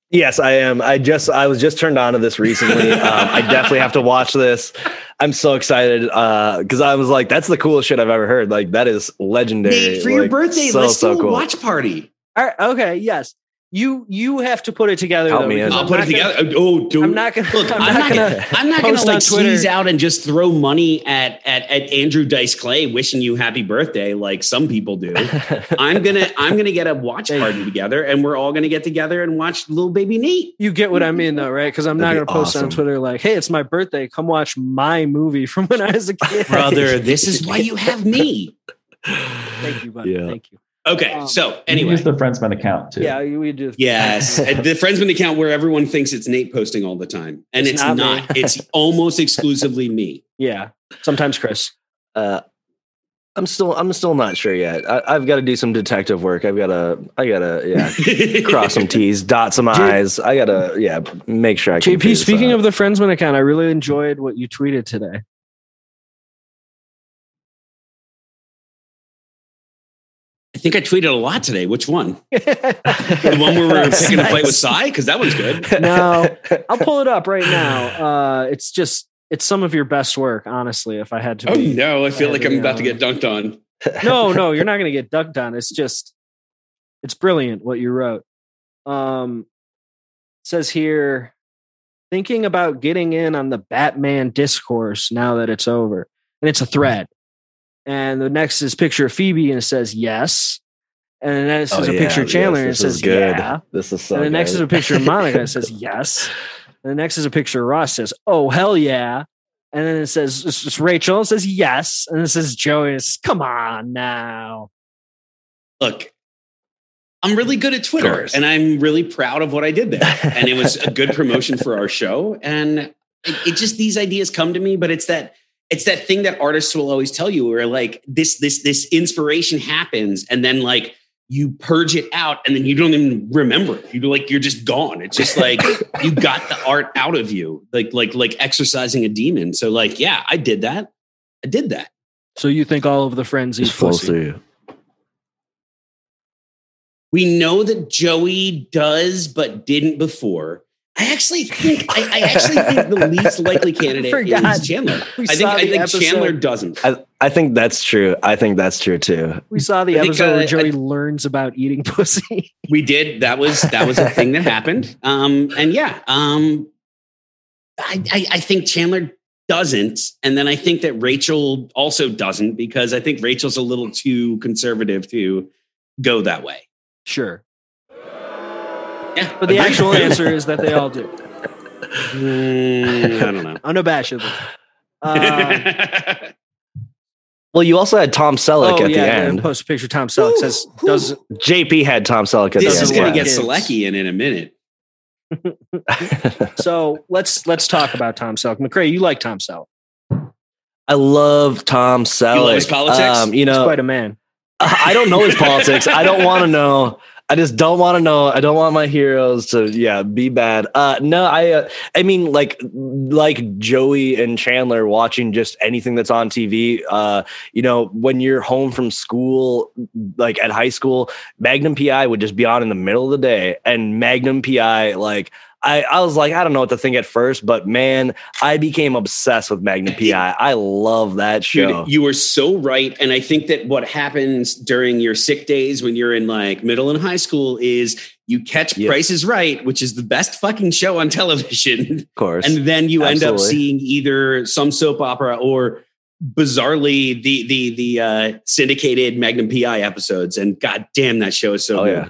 Yes, I am. I was just turned on to this recently. I definitely have to watch this. I'm so excited because I was like, that's the coolest shit I've ever heard. Like, that is legendary. Nate, for your birthday, let's do a watch party. All right, okay, yes. You have to put it together. I'll put it together. Oh, dude. I'm not gonna like sneeze out and just throw money at Andrew Dice Clay wishing you happy birthday like some people do. I'm gonna get a watch party together, and we're all gonna get together and watch Little Baby Nate. You get what I mean though, right? Because I'm not gonna post it on Twitter like, hey, it's my birthday, come watch my movie from when I was a kid. Brother, this is why you have me. Thank you, buddy. Yeah. Thank you. Okay, so anyway, use the Friendsman account too. Yeah, we do. Yes, the Friendsman account where everyone thinks it's Nate posting all the time, and it's not. It's almost exclusively me. Yeah, sometimes Chris. I'm still not sure yet. I've got to do some detective work. I gotta cross some T's, dot some I's. I gotta make sure I can. JP, speaking of the Friendsman account, I really enjoyed what you tweeted today. I think I tweeted a lot today. Which one? The one where we're picking a fight with Sai? Because that one's good. No, I'll pull it up right now. It's some of your best work, honestly, if I had to. I feel like I'm about to get dunked on. No, you're not going to get dunked on. It's brilliant what you wrote. It says here, thinking about getting in on the Batman discourse now that it's over. And it's a thread. And the next is picture of Phoebe, and it says yes. And the next is a picture of Chandler, and it says good. Yeah. This is so and the next is a picture of Monica, and it says yes. And the next is a picture of Ross, says oh hell yeah. And then it says it's Rachel, it says yes. And it says Joey, and it says come on now. Look, I'm really good at Twitter and I'm really proud of what I did there. And it was a good promotion for our show. And it just, these ideas come to me, but it's that thing that artists will always tell you where like this inspiration happens. And then like you purge it out and then you don't even remember it. You're just gone. It's just like, you got the art out of you, like exercising a demon. So like, yeah, I did that. So you think all of the friends is pussy? We know that Joey does, but didn't before. I actually think the least likely candidate is Chandler. I think Chandler doesn't. I think that's true. I think that's true too. We saw the episode where Joey learns about eating pussy. We did. That was a thing that happened. I think Chandler doesn't, and then I think that Rachel also doesn't because I think Rachel's a little too conservative to go that way. Sure. Yeah, but the actual answer is that they all do. I don't know. Unabashedly. Well, you also had Tom Selleck at the end. Post a picture. Tom Selleck says, JP had Tom Selleck at the end. This is going to get Selecki in a minute. So let's talk about Tom Selleck. McCrae, you like Tom Selleck. I love Tom Selleck. You love his politics? He's quite a man. I don't know his politics. I don't want to know. I just don't want to know. I don't want my heroes to, be bad. I mean, like Joey and Chandler watching just anything that's on TV. When you're home from school, like at high school, Magnum P.I. would just be on in the middle of the day, and Magnum P.I. like. I was like, I don't know what to think at first, but man, I became obsessed with Magnum P.I. I love that show. Dude, you were so right. And I think that what happens during your sick days when you're in like middle and high school is you catch Price is Right, which is the best fucking show on television. Of course. And then you end up seeing either some soap opera or bizarrely the syndicated Magnum P.I. episodes. And goddamn, that show is so good. Yeah.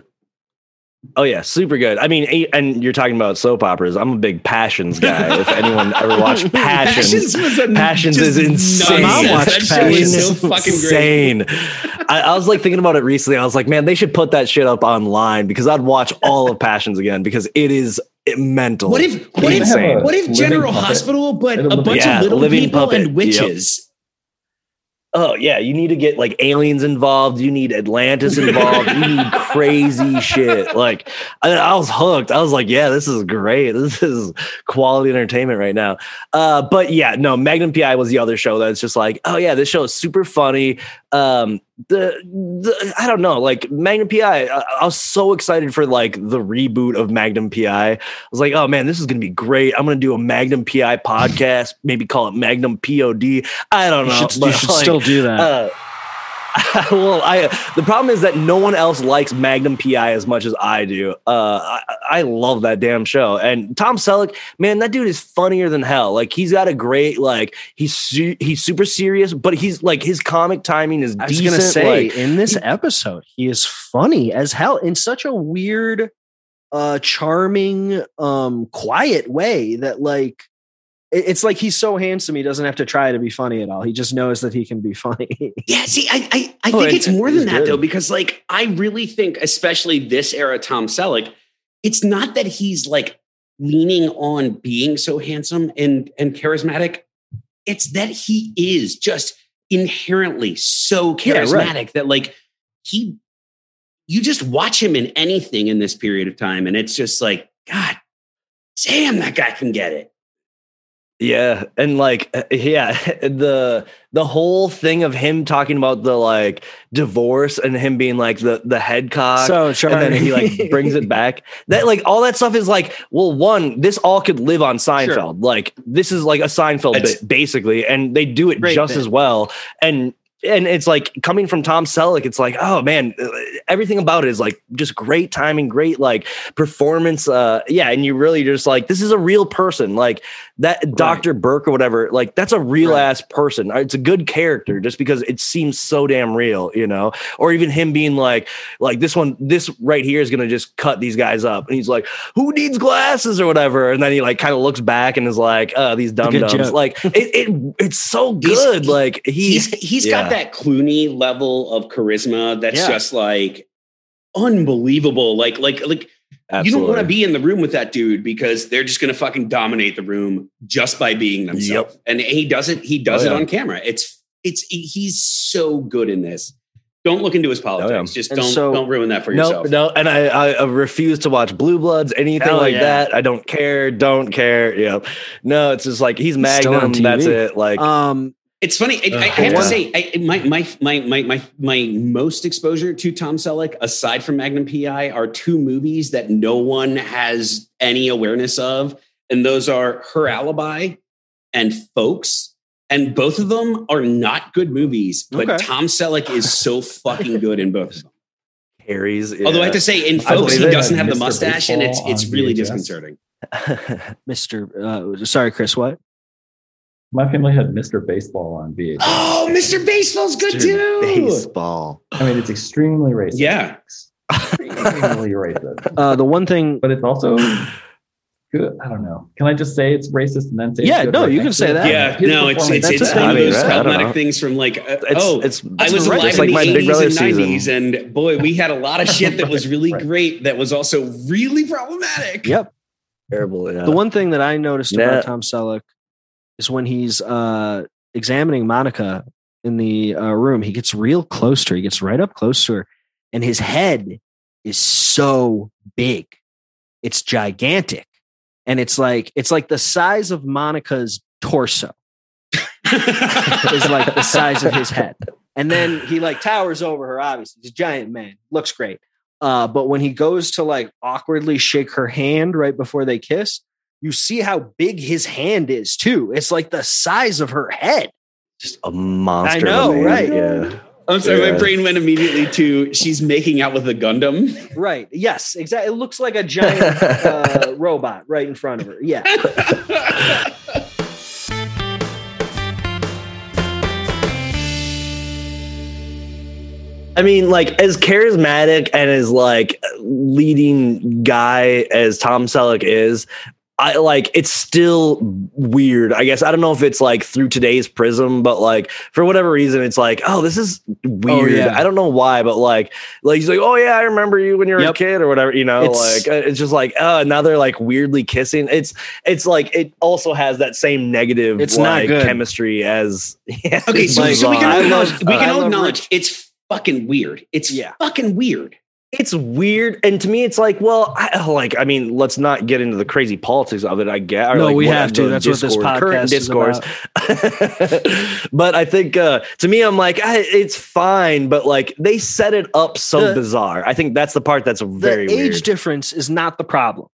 Oh yeah, super good. I mean, and you're talking about soap operas. I'm a big Passions guy. If anyone ever watched Passions, Passions is insane. Mom watched Passions. Is so fucking insane. Great. I was like thinking about it recently. I was like, man, they should put that shit up online because I'd watch all of Passions again because it is mental. What if General Hospital, but a bunch of little people and witches? Yep. Oh, yeah. You need to get like aliens involved. You need Atlantis involved. You need crazy shit. Like I was hooked. I was like, yeah, this is great. This is quality entertainment right now. But yeah, no, Magnum P.I. was the other show that's just like, oh, yeah, this show is super funny. I don't know, like Magnum P.I. I was so excited for like the reboot of Magnum P.I. I was like, oh man, this is gonna be great. I'm gonna do a Magnum P.I. podcast, maybe call it Magnum P.O.D. I don't know. You should like, still do that. The problem is that no one else likes Magnum P.I. as much as I do. I love that damn show. And Tom Selleck, man, that dude is funnier than hell. Like he's got a great, like he's super serious, but he's like his comic timing is decent. I was going to say like, in this episode, he is funny as hell in such a weird, charming, quiet way that like, it's like he's so handsome he doesn't have to try to be funny at all. He just knows that he can be funny. Yeah, see, I think it's more than that, though, because, like, I really think, especially this era Tom Selleck, it's not that he's, like, leaning on being so handsome and charismatic. It's that he is just inherently so charismatic that, like, you just watch him in anything in this period of time, and it's just like, God damn, that guy can get it. Yeah. And like, yeah, the whole thing of him talking about the like divorce and him being like the head cock, so charming. And then he like brings it back, that like all that stuff is like, well, one, this all could live on Seinfeld. Sure. Like this is like a Seinfeld bit basically. And they do it just as well. And it's like coming from Tom Selleck, it's like, oh man, everything about it is like just great timing, great like performance. And you really just like, this is a real person, like that Dr. Burke or whatever, like that's a real ass person. It's a good character just because it seems so damn real, you know. Or even him being like this right here is gonna just cut these guys up, and he's like, who needs glasses or whatever, and then he like kind of looks back and is like, these dum-dums, like it's so good. He's got that Clooney level of charisma that's just like, unbelievable. Like Absolutely. You don't want to be in the room with that dude because they're just going to fucking dominate the room just by being themselves. Yep. And he does it on camera. He's so good in this. Don't look into his politics. Oh, yeah. Just don't ruin that for yourself. No, and I refuse to watch Blue Bloods, anything that. I don't care. Yeah. No, it's just like he's Magnum. That's it. Like, it's funny. I have to say, my most exposure to Tom Selleck, aside from Magnum P.I., are two movies that no one has any awareness of, and those are Her Alibi and Folks. And both of them are not good movies, but Tom Selleck is so fucking good in both of them. Harry's. Yeah. Although I have to say, in Folks, he doesn't have the mustache, and it's really disconcerting. Sorry, Chris, what? My family had Mr. Baseball on VHS. Oh, Mr. Baseball's good too. Baseball. I mean, it's extremely racist. Yeah. Extremely racist. The one thing. But it's also good. I don't know. Can I just say it's racist and then say it's good? No, you can say that. Yeah, it's one of those problematic things from like, I was alive in the 80s and 90s, and boy, we had a lot of shit that was really great that was also really problematic. Yep. Terrible. Yeah. The one thing that I noticed about Tom Selleck is when he's examining Monica in the room, he gets real close to her. He gets right up close to her, and his head is so big. It's gigantic. And it's like the size of Monica's torso is like the size of his head. And then he like towers over her. Obviously, he's a giant man. Looks great. But when he goes to like awkwardly shake her hand right before they kiss, you see how big his hand is too. It's like the size of her head. Just a monster. I know, right? Yeah. I'm sorry, my brain went immediately to she's making out with a Gundam. Right. Yes, exactly. It looks like a giant robot right in front of her. Yeah. I mean, like, as charismatic and as like leading guy as Tom Selleck is, I like, it's still weird, I guess. I don't know if it's like through today's prism, but like for whatever reason, it's like, oh, this is weird. Oh, yeah. I don't know why, but like he's like, oh yeah, I remember you when you were a kid or whatever, you know, it's just like, now they're like weirdly kissing. It's like, it also has that same negative chemistry as. Yeah, okay. So we can acknowledge it's fucking weird. It's fucking weird. It's weird, and to me, it's like, well, I mean, let's not get into the crazy politics of it. I guess we have to. That's what this podcast is about. But I think to me, I'm like, it's fine. But like, they set it up so bizarre. I think that's the part that's very weird. The age difference is not the problem.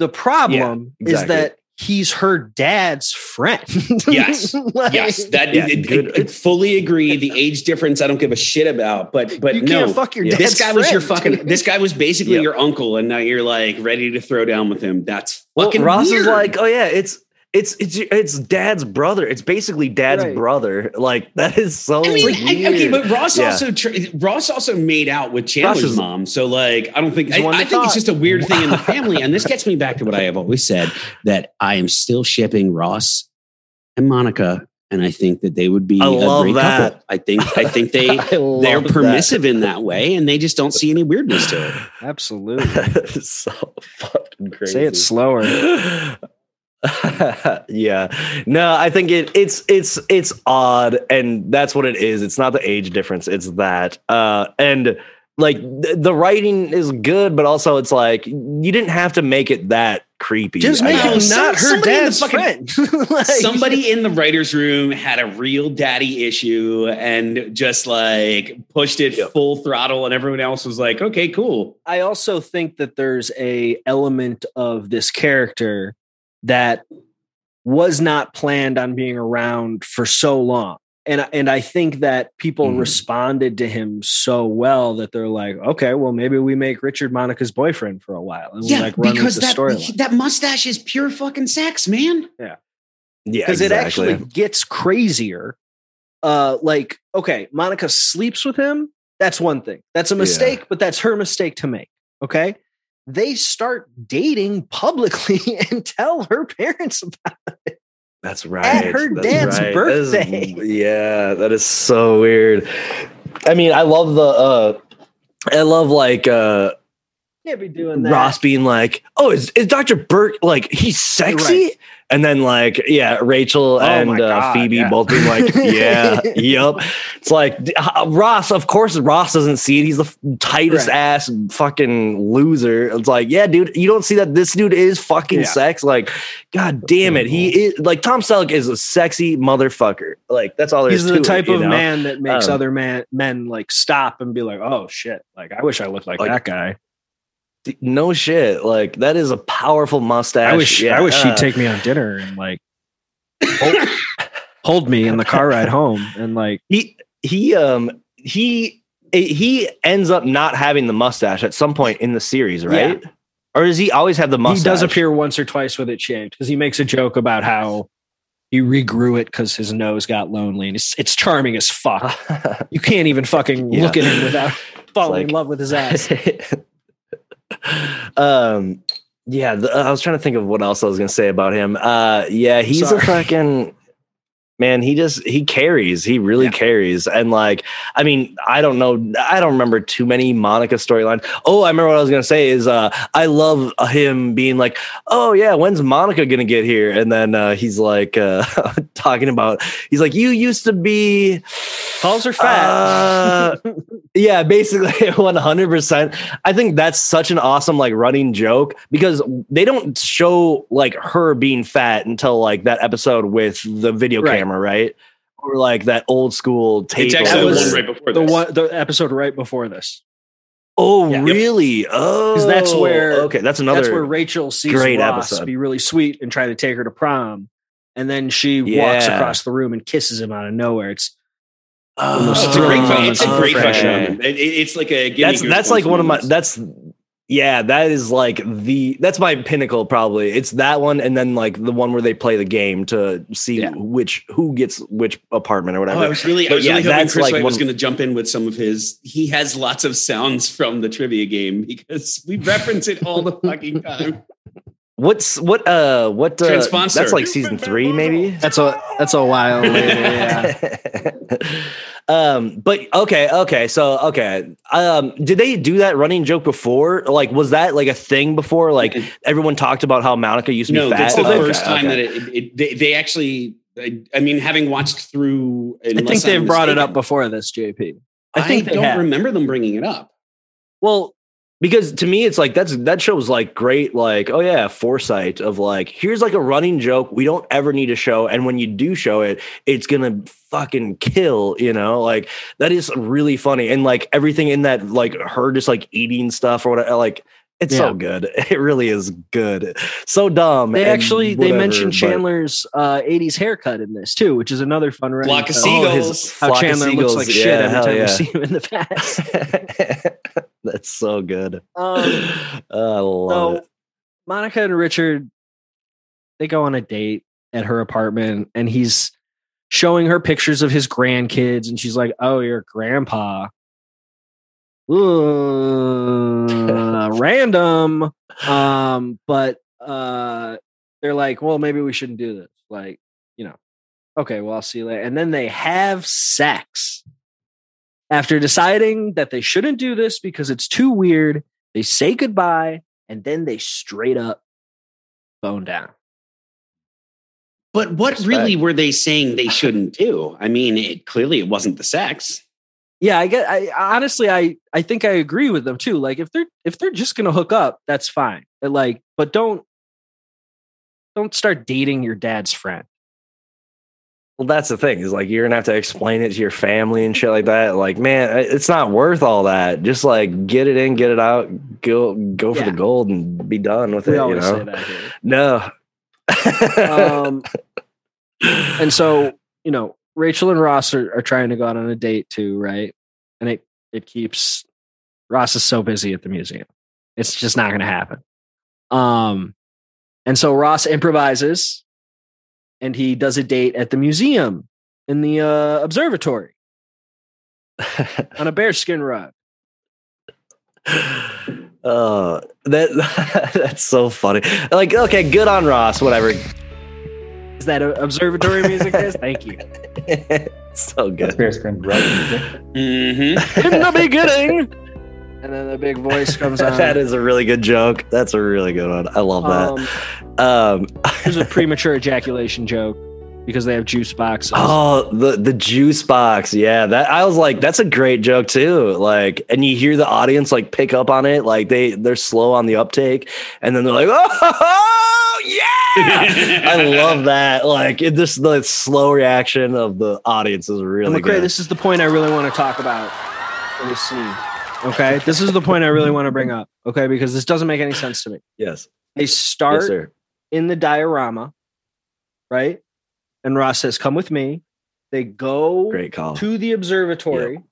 The problem is that he's her dad's friend. Yes, I fully agree. The age difference, I don't give a shit about. But you can't fuck your dad's friend. Was your fucking. This guy was basically your uncle, and now you're like ready to throw down with him. That's fucking. Ross weird. Is like, oh yeah, it's dad's brother. It's basically dad's brother. Like that is so. I mean, weird. Okay, but Ross also made out with Chandler's mom. So like, I don't think I think it's just a weird thing in the family. And this gets me back to what I have always said, that I am still shipping Ross and Monica, and I think that they would be a great couple. I think they're permissive in that way, and they just don't see any weirdness to it. Absolutely, it's so fucking crazy. Say it slower. Yeah, no, I think it's odd, and that's what it is. It's not the age difference, it's that and like the writing is good, but also it's like you didn't have to make it that creepy. Just make it not her dad's friend. Like, somebody in the writer's room had a real daddy issue and just like pushed it full throttle, and everyone else was like, okay, cool. I also think that there's an element of this character that was not planned on being around for so long. And I think that people responded to him so well that they're like, okay, well, maybe we make Richard Monica's boyfriend for a while. And we like run with the storyline. That mustache is pure fucking sex, man. Yeah. Yeah. Because it actually gets crazier. Like, okay, Monica sleeps with him. That's one thing. That's a mistake, but that's her mistake to make. Okay. They start dating publicly and tell her parents about it. That's right. At her dad's birthday. That is so weird. I mean, I love the I love like can't be doing that. Ross being like, "Oh, is Dr. Burke like he's sexy?" Right. And then like, yeah, Rachel and Phoebe both being like, "Yeah, yep." It's like Ross. Of course, Ross doesn't see it. He's the tightest ass fucking loser. It's like, yeah, dude, you don't see that this dude is fucking sex. Like, god damn it, he is like Tom Selleck is a sexy motherfucker. Like that's all there is to it. He's the type of man that makes other men like stop and be like, "Oh shit, like I wish I looked like that guy." No shit, like that is a powerful mustache. I wish she'd take me on dinner and like hold me in the car ride home. And like he ends up not having the mustache at some point in the series, right? Yeah. Or does he always have the mustache? He does appear once or twice with it shaved because he makes a joke about how he regrew it because his nose got lonely, and it's charming as fuck. You can't even fucking look at him without falling in love with his ass. I was trying to think of what else I was gonna say about him. He's a fucking man. He really carries. And like, I mean, I don't remember too many Monica storylines. Oh, I remember what I was gonna say is I love him being like, "Oh yeah, when's Monica gonna get here?" And then he's like talking about, he's like, "You used to be calls are fat." Yeah, basically 100%. I think that's such an awesome like running joke because they don't show like her being fat until like that episode with the video camera, right? Or like that old school tape. It's actually the episode right before this. Oh, yeah. Really? Oh, because that's where that's where Rachel sees Ross be really sweet and try to take her to prom, and then she walks across the room and kisses him out of nowhere. It's a great question. It's like a that's like one of my that's my pinnacle probably. It's that one, and then like the one where they play the game to see who gets which apartment or whatever. Oh, I was really hoping Chris White was going to jump in with some of his. He has lots of sounds from the trivia game because we reference it all the fucking time. What Transponser. That's like season 3 maybe. That's a while later, did they do that running joke before? Like was that like a thing before? Like everyone talked about how Monica used to be fat. No, that's the first time that they actually having watched through, I think they've brought it up before this, JP. I don't remember them bringing it up. Well, because to me, it's like that show's like great, like, oh yeah, foresight of like, here's like a running joke we don't ever need to show. And when you do show it, it's going to fucking kill, you know, like that is really funny. And like everything in that, like her just like eating stuff or whatever, like it's so good. It really is good. So dumb. They mentioned Chandler's 80s haircut in this too, which is another fun rant. Flock of seagulls. How Chandler looks like shit every time we see him in the past. That's so good. I love it. Monica and Richard, they go on a date at her apartment, and he's showing her pictures of his grandkids, and she's like, "Oh, your grandpa. Ooh, random." But they're like, "Well, maybe we shouldn't do this." Like, you know, okay, well, I'll see you later. And then they have sex. After deciding that they shouldn't do this because it's too weird, they say goodbye, and then they straight up bone down. But what really were they saying they shouldn't do? I mean, it wasn't the sex. Yeah, I think I agree with them too. Like if they're just gonna hook up, that's fine. But don't start dating your dad's friend. Well, that's the thing is like, you're gonna have to explain it to your family and shit like that. Like, man, it's not worth all that. Just like get it in, get it out, go for the gold and be done with it. You know? Say that here. No. And so, you know, Rachel and Ross are trying to go out on a date too. Right. And it keeps, Ross is so busy at the museum. It's just not going to happen. And so Ross improvises. And he does a date at the museum in the observatory on a bearskin rug. That's so funny. Like, okay, good on Ross, whatever. Is that observatory music? Thank you. So good. Bearskin rug music. Mm-hmm. In the beginning, And then the big voice comes on. That is a really good joke. That's a really good one. I love that. There's a premature ejaculation joke because they have juice boxes. Oh, the juice box. Yeah, that I was like, that's a great joke too. Like, and you hear the audience like pick up on it. Like they're slow on the uptake, and then they're like, oh yeah! I love that. Like it just the slow reaction of the audience is really good. This is the point I really want to talk about in this scene. Okay, this is the point I really want to bring up. Okay, because this doesn't make any sense to me. Yes. They start in the diorama, right? And Ross says, come with me. They go to the observatory. Yep.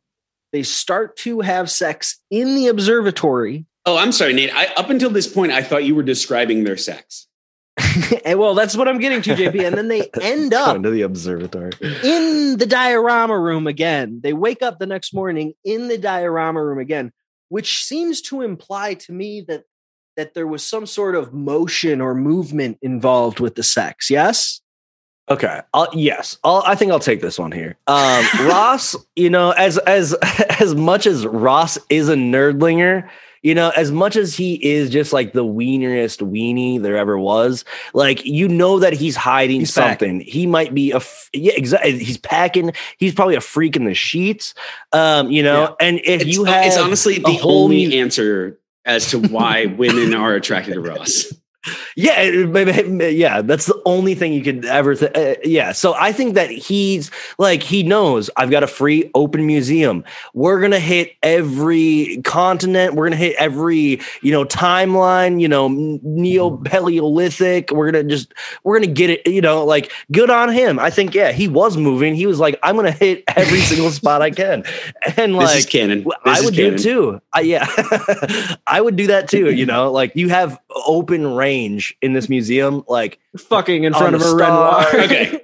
They start to have sex in the observatory. Oh, I'm sorry, Nate. Up until this point, I thought you were describing their sex. Well, that's what I'm getting to, JP. And then they end up going to the observatory in the diorama room again. They wake up the next morning in the diorama room again, which seems to imply to me that there was some sort of motion or movement involved with the sex. Yes. Okay. I think I'll take this one here. Ross, you know, as much as Ross is a nerdlinger, you know, as much as he is just like the wienerest weenie there ever was, like, you know, that he's hiding something. Packing. He might be exactly. He's packing. He's probably a freak in the sheets. You know, yeah. And if you have, it's honestly the only answer as to why women are attracted to Ross. Yeah. Yeah. That's the only thing you could ever think. Yeah. So I think that he's like, he knows I've got a free open museum. We're going to hit every continent. We're going to hit every, you know, timeline, you know, Neo-Paleolithic. We're going to get it, you know, like, good on him. I think, yeah, he was moving. He was like, I'm going to hit every single spot I can. And like, this is canon. I would do too. I would do that too. You know, like you have open range in this museum, like fucking in front of a Renoir. Okay.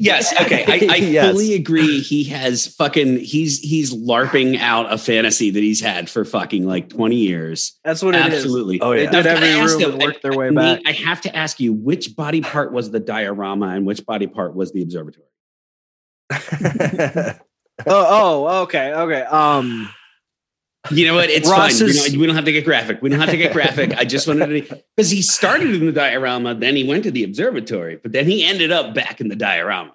Yes. Okay. I fully agree. He has he's LARPing out a fantasy that he's had for fucking like 20 years. That's what it is. Absolutely. Oh yeah. They did every room and worked their way back. I have to ask you, which body part was the diorama and which body part was the observatory? Okay. You know what? It's Ross fine. We don't have to get graphic. I just wanted to, because he started in the diorama, then he went to the observatory, but then he ended up back in the diorama.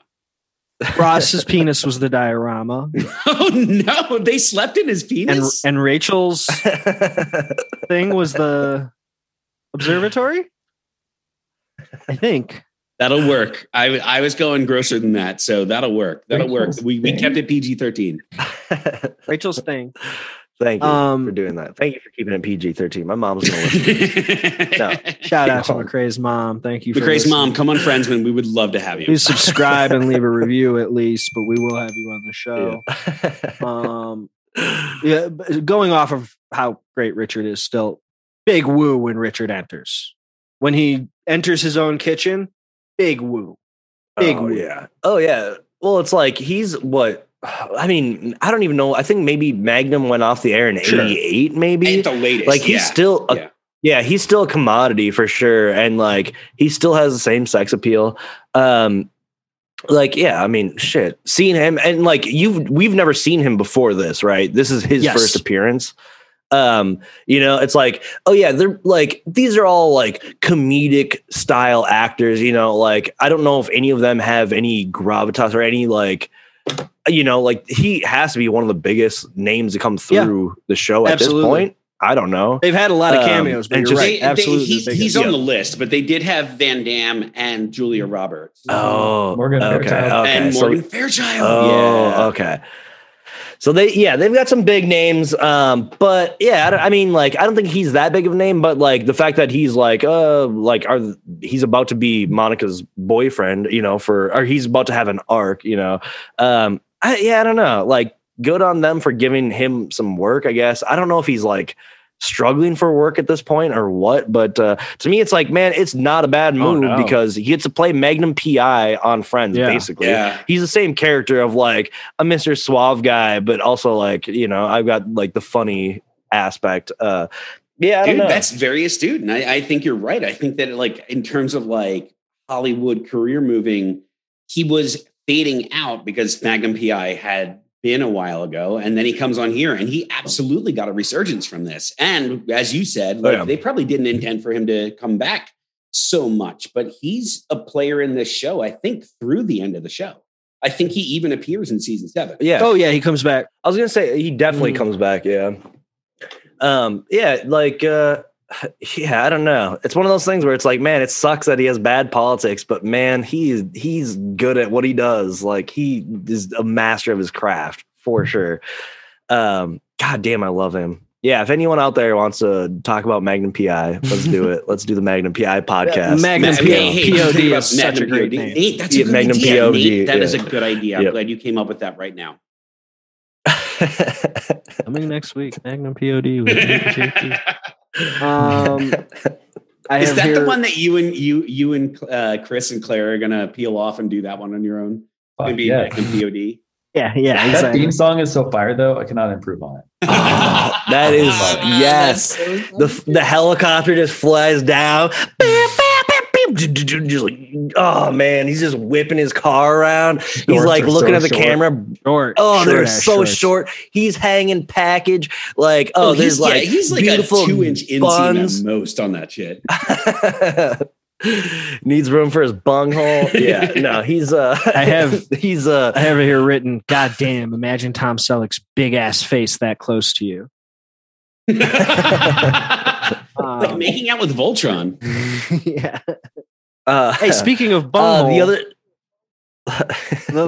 Ross's penis was the diorama. Oh no, they slept in his penis. And Rachel's thing was the observatory. I think that'll work. I was going grosser than that, so that'll work. That'll work. We kept it PG-13. Rachel's thing. Thank you for doing that. Thank you for keeping it PG-13. My mom's going to listen. Shout out to McCrae's mom. Thank you for McCrae's mom. Come on, Friendsman. We would love to have you. Please subscribe and leave a review at least, but we will have you on the show. Yeah, going off of how great Richard is still, big woo when Richard enters. When he enters his own kitchen, big woo. Big woo. Yeah. Oh, yeah. Well, it's like he's what? I mean, I don't even know. I think maybe Magnum went off the air in 88, maybe. At the latest. Like he's still he's still a commodity for sure. And like he still has the same sex appeal. Like, yeah, I mean, shit. Seeing him and like we've never seen him before this, right? This is his first appearance. You know, it's like, oh yeah, they're like, these are all like comedic style actors, you know, like I don't know if any of them have any gravitas or any like, you know, like he has to be one of the biggest names to come through the show at this point. I don't know. They've had a lot of cameos, but you're right. Absolutely. He's on the list, but they did have Van Damme and Julia Roberts. Oh, Morgan Fairchild. And Morgan Fairchild. Oh, yeah. Okay. So they've got some big names. But yeah, I mean, like, I don't think he's that big of a name, but like the fact that he's like, he's about to be Monica's boyfriend, you know, or he's about to have an arc, you know? I don't know. Like good on them for giving him some work, I guess. I don't know if he's like struggling for work at this point or what, but to me, it's like, man, it's not a bad move because he gets to play Magnum P.I. on Friends, basically. Yeah. He's the same character of like a Mr. Suave guy, but also like, you know, I've got like the funny aspect. I don't know. That's very astute. And I think you're right. I think that like in terms of like Hollywood career moving, he was fading out because Magnum P.I. had been a while ago. And then he comes on here and he absolutely got a resurgence from this. And as you said, like, they probably didn't intend for him to come back so much, but he's a player in this show, I think, through the end of the show. I think he even appears in season 7. Yeah. Oh yeah. He comes back. I was going to say he definitely comes back. Yeah. Yeah. Like, yeah, I don't know. It's one of those things where it's like, man, it sucks that he has bad politics, but man, he's good at what he does. Like, he is a master of his craft for sure. God damn, I love him. Yeah, if anyone out there wants to talk about Magnum P.I., let's do it. Let's do the Magnum P.I. podcast. Magnum P.O.D. is such a great name. Nate, that's a good Magnum idea. P.O.D. That is a good idea. I'm glad you came up with that right now. Coming next week, Magnum P.O.D. with JT. Is that the one that you and Chris and Claire are gonna peel off and do that one on your own? Maybe Magnum P.O.D. Yeah. Exactly. That theme song is so fire, though. I cannot improve on it. Oh, that is yes. So the helicopter just flies down. Just like, oh man, he's just whipping his car around. He's like looking at the camera. Oh, they're so short. He's hanging package. Like, oh, there's like he's like a 2-inch inseam at most on that shit. Needs room for his bunghole. Yeah, no, I have it here written. God damn! Imagine Tom Selleck's big ass face that close to you. Like making out with Voltron. Yeah. Hey, speaking of bunghole, the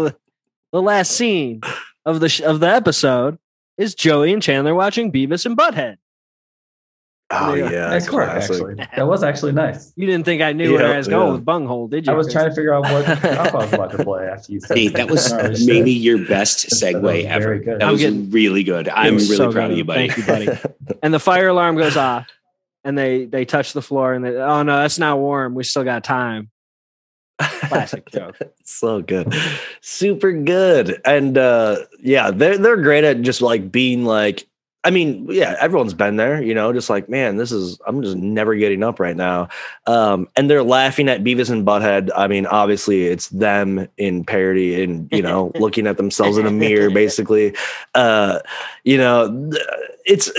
last scene of the episode is Joey and Chandler watching Beavis and Butthead. Oh yeah, that's cool. That was actually nice. You didn't think I knew where I was going with bunghole, did you? I was trying to figure out what I was about to play after you said that was maybe your best segue ever. Very good. That was really good. I'm really proud of you, buddy. Thank you, buddy. And the fire alarm goes off, and they touch the floor, and they, oh no, that's not warm. We still got time. Classic joke. So good, super good, and yeah, they're great at just like being like. I mean, yeah, everyone's been there, you know, just like, man, I'm just never getting up right now. And they're laughing at Beavis and Butthead. I mean, obviously it's them in parody and, you know, looking at themselves in a mirror, basically. You know,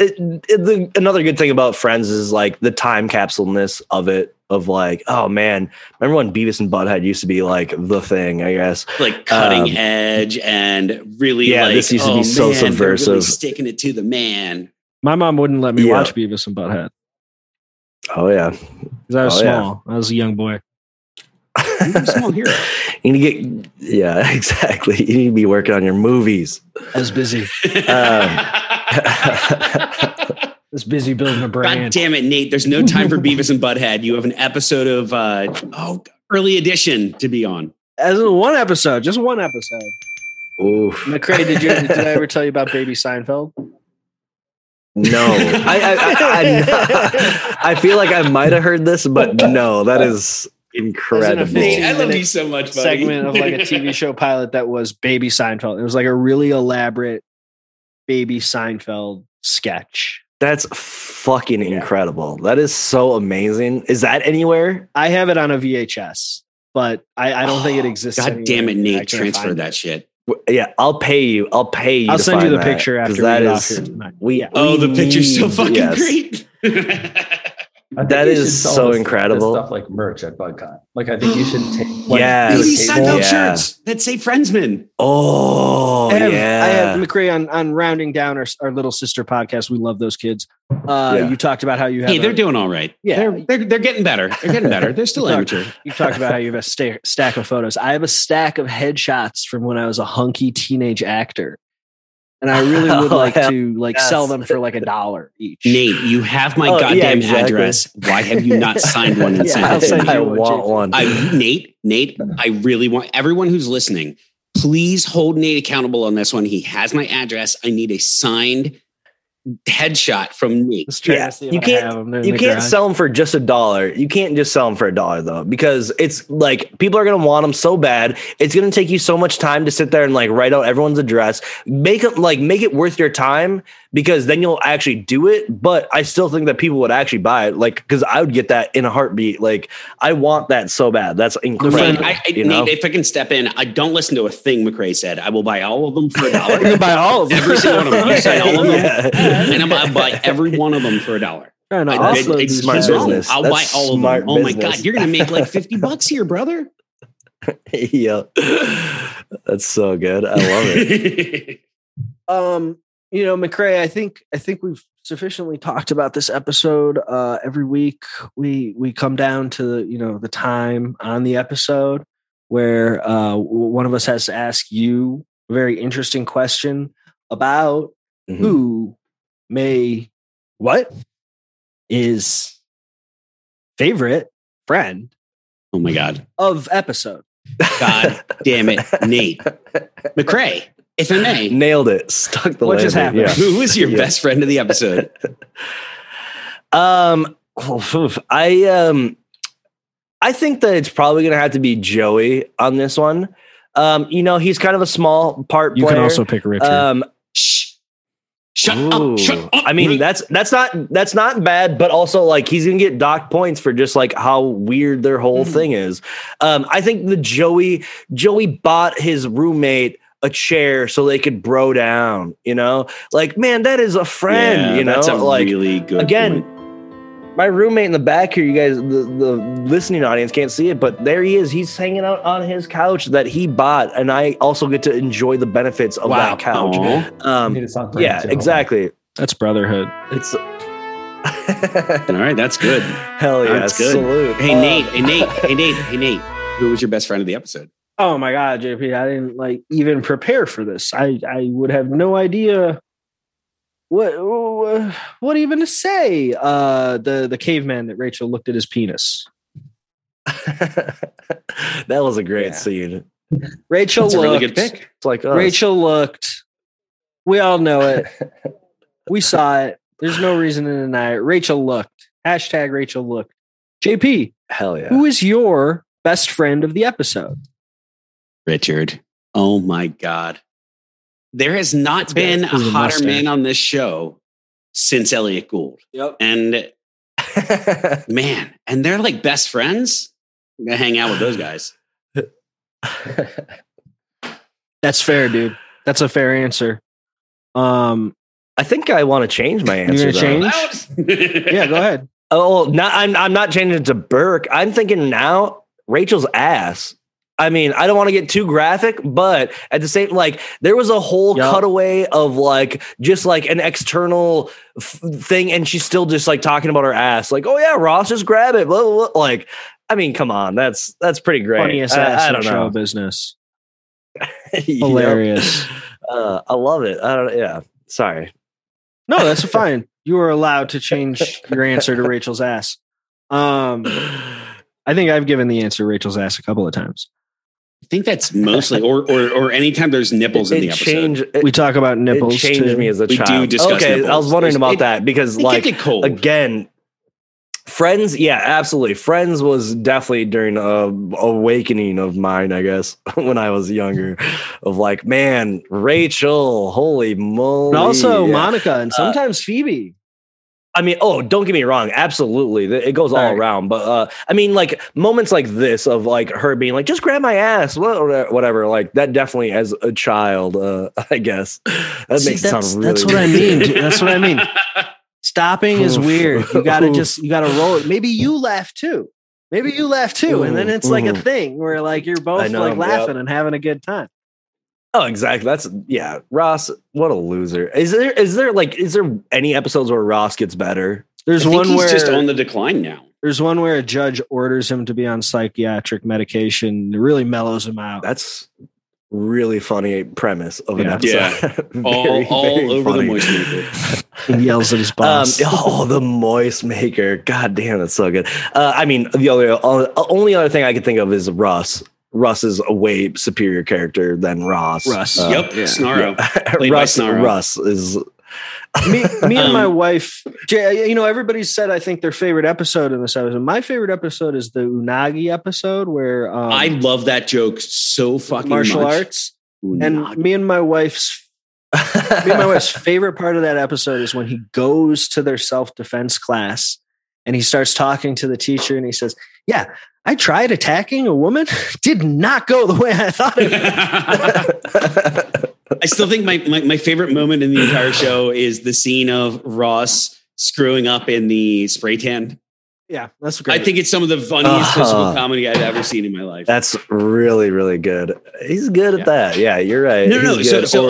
another good thing about Friends is like the time capsule-ness of it. Of like, oh man, remember when Beavis and Butthead used to be like the thing, I guess. Like cutting edge and really this used to be so subversive. Really sticking it to the man. My mom wouldn't let me watch Beavis and Butthead. Oh yeah. Because I was small. Yeah. I was a young boy. You're a small hero. You need to get exactly. You need to be working on your movies. I was busy. This busy building a brand. God damn it, Nate. There's no time for Beavis and Butthead. You have an episode of Early Edition to be on. As in one episode, just one episode. Ooh. McCrae, did I ever tell you about Baby Seinfeld? No. I feel like I might have heard this, but no, that is incredible. I love you so much, buddy. Segment of like a TV show pilot that was Baby Seinfeld. It was like a really elaborate Baby Seinfeld sketch. That's fucking incredible. That is so amazing. Is that anywhere? I have it on a VHS, but I don't think it exists. God damn it, Nate. Transfer that shit. Yeah, I'll pay you. I'll send you the picture after that is. The picture's so fucking great. That is so incredible. Stuff like merch at BugCon. Like, I think you should take these Seinfeld shirts that say Friendsman. Oh, I have McCrae on Rounding Down, our little sister podcast. We love those kids. You talked about how you have. Hey, they're doing all right. Yeah, they're getting better. They're getting better. They're still amateur. You talked about how you have a stack of photos. I have a stack of headshots from when I was a hunky teenage actor. And I really would like to sell them for like $1 each. Nate, you have my address. Why have you not signed one? And sent it? I want one. Nate, I really want everyone who's listening. Please hold Nate accountable on this one. He has my address. I need a signed headshot from me. Yeah. You can't sell them for just $1. You can't just sell them for $1 though, because it's like people are gonna want them so bad. It's gonna take you so much time to sit there and like write out everyone's address, make it worth your time, because then you'll actually do it. But I still think that people would actually buy it, like, because I would get that in a heartbeat. Like, I want that so bad. That's incredible. If I can step in, I don't listen to a thing McCrae said. I will buy all of them for $1. You can buy all of them. Every single one of them. You say all of them. Yeah. And I'll buy every one of them for $1. It's smart business. I'll buy all of them. Oh my God, you're going to make like $50 here, brother. Yeah, that's so good. I love it. You know, McCrae, I think we've sufficiently talked about this episode. Every week we come down to, you know, the time on the episode where one of us has to ask you a very interesting question about who may what is favorite friend. Oh my God. Of episode. God damn it, Nate. McCrae, if I may. Nailed it. Stuck the landing. What just happened? Yeah. Who is your best friend of the episode? I think that it's probably going to have to be Joey on this one. You know, he's kind of a small part player. You can also pick Richard. Shut up. I mean, that's not bad, but also like he's gonna get docked points for just like how weird their whole thing is. I think the Joey bought his roommate a chair so they could bro down, you know, like, man, that is a friend, you know, that's a like really good again point. My roommate in the back here, you guys, the listening audience can't see it, but there he is. He's hanging out on his couch that he bought, and I also get to enjoy the benefits of that couch. Yeah, exactly. That's brotherhood. It's all right. That's good. Hell yeah, that's good. Salute. Hey, Nate. Who was your best friend of the episode? Oh my God, JP, I didn't like even prepare for this. I would have no idea. What even to say? The caveman that Rachel looked at his penis. That was a great scene. Rachel looked. Really good pick. It's like us. Rachel looked. We all know it. We saw it. There's no reason to deny it. Rachel looked. Hashtag Rachel looked. JP. Hell yeah. Who is your best friend of the episode? Richard. Oh my God. There has not been a hotter man on this show since Elliot Gould. Yep. And man, and they're like best friends. I'm going to hang out with those guys. That's fair, dude. That's a fair answer. I think I want to change my answer. You're going to change? Yeah, go ahead. Oh, I'm not changing it to Burke. I'm thinking now Rachel's ass. I mean, I don't want to get too graphic, but at the same, like, there was a whole cutaway of like just like an external thing, and she's still just like talking about her ass, like, "Oh yeah, Ross, just grab it." Blah, blah, blah. Like, I mean, come on, that's pretty great. Funniest ass I don't know. Show business. Hilarious. I love it. I don't. Yeah, sorry. No, that's fine. You are allowed to change your answer to Rachel's ass. I think I've given the answer Rachel's ass a couple of times. I think that's mostly, or anytime there's nipples in the episode. We talk about nipples. It changed me as a child. We do discuss nipples. I was wondering about that because, like, again, Friends, yeah, absolutely. Friends was definitely during an awakening of mine, I guess, when I was younger, of like, man, Rachel, holy moly. But also Monica and sometimes Phoebe. I mean, don't get me wrong. Absolutely. It goes all around. But I mean, like moments like this of like her being like, just grab my ass, whatever. Like that definitely as a child, I guess. That makes it sound really weird. That's what I mean. That's what I mean. Stopping is weird. You got to roll it. Maybe you laugh too. Ooh, and then it's like a thing where like you're both like laughing and having a good time. Oh, exactly. Ross, what a loser. Is there any episodes where Ross gets better? There's one where he's just on the decline now. There's one where a judge orders him to be on psychiatric medication. It really mellows him out. That's really funny premise of an episode. Yeah. All over funny. The moist maker. He yells at his boss. The moist maker. God damn, that's so good. I mean, the only other thing I could think of is Russ. Russ is a way superior character than Ross. Snarro. Russ is Me and my wife, you know, everybody said, I think their favorite episode in this episode. My favorite episode is the Unagi episode where I love that joke so fucking martial much. Arts. Unagi. And me and my wife's favorite part of that episode is when he goes to their self-defense class and he starts talking to the teacher and he says, yeah, I tried attacking a woman. Did not go the way I thought it would. I still think my favorite moment in the entire show is the scene of Ross screwing up in the spray tan. Yeah, that's great. I think it's some of the funniest physical comedy I've ever seen in my life. That's really, really good. He's good at that. Yeah, you're right. No. So,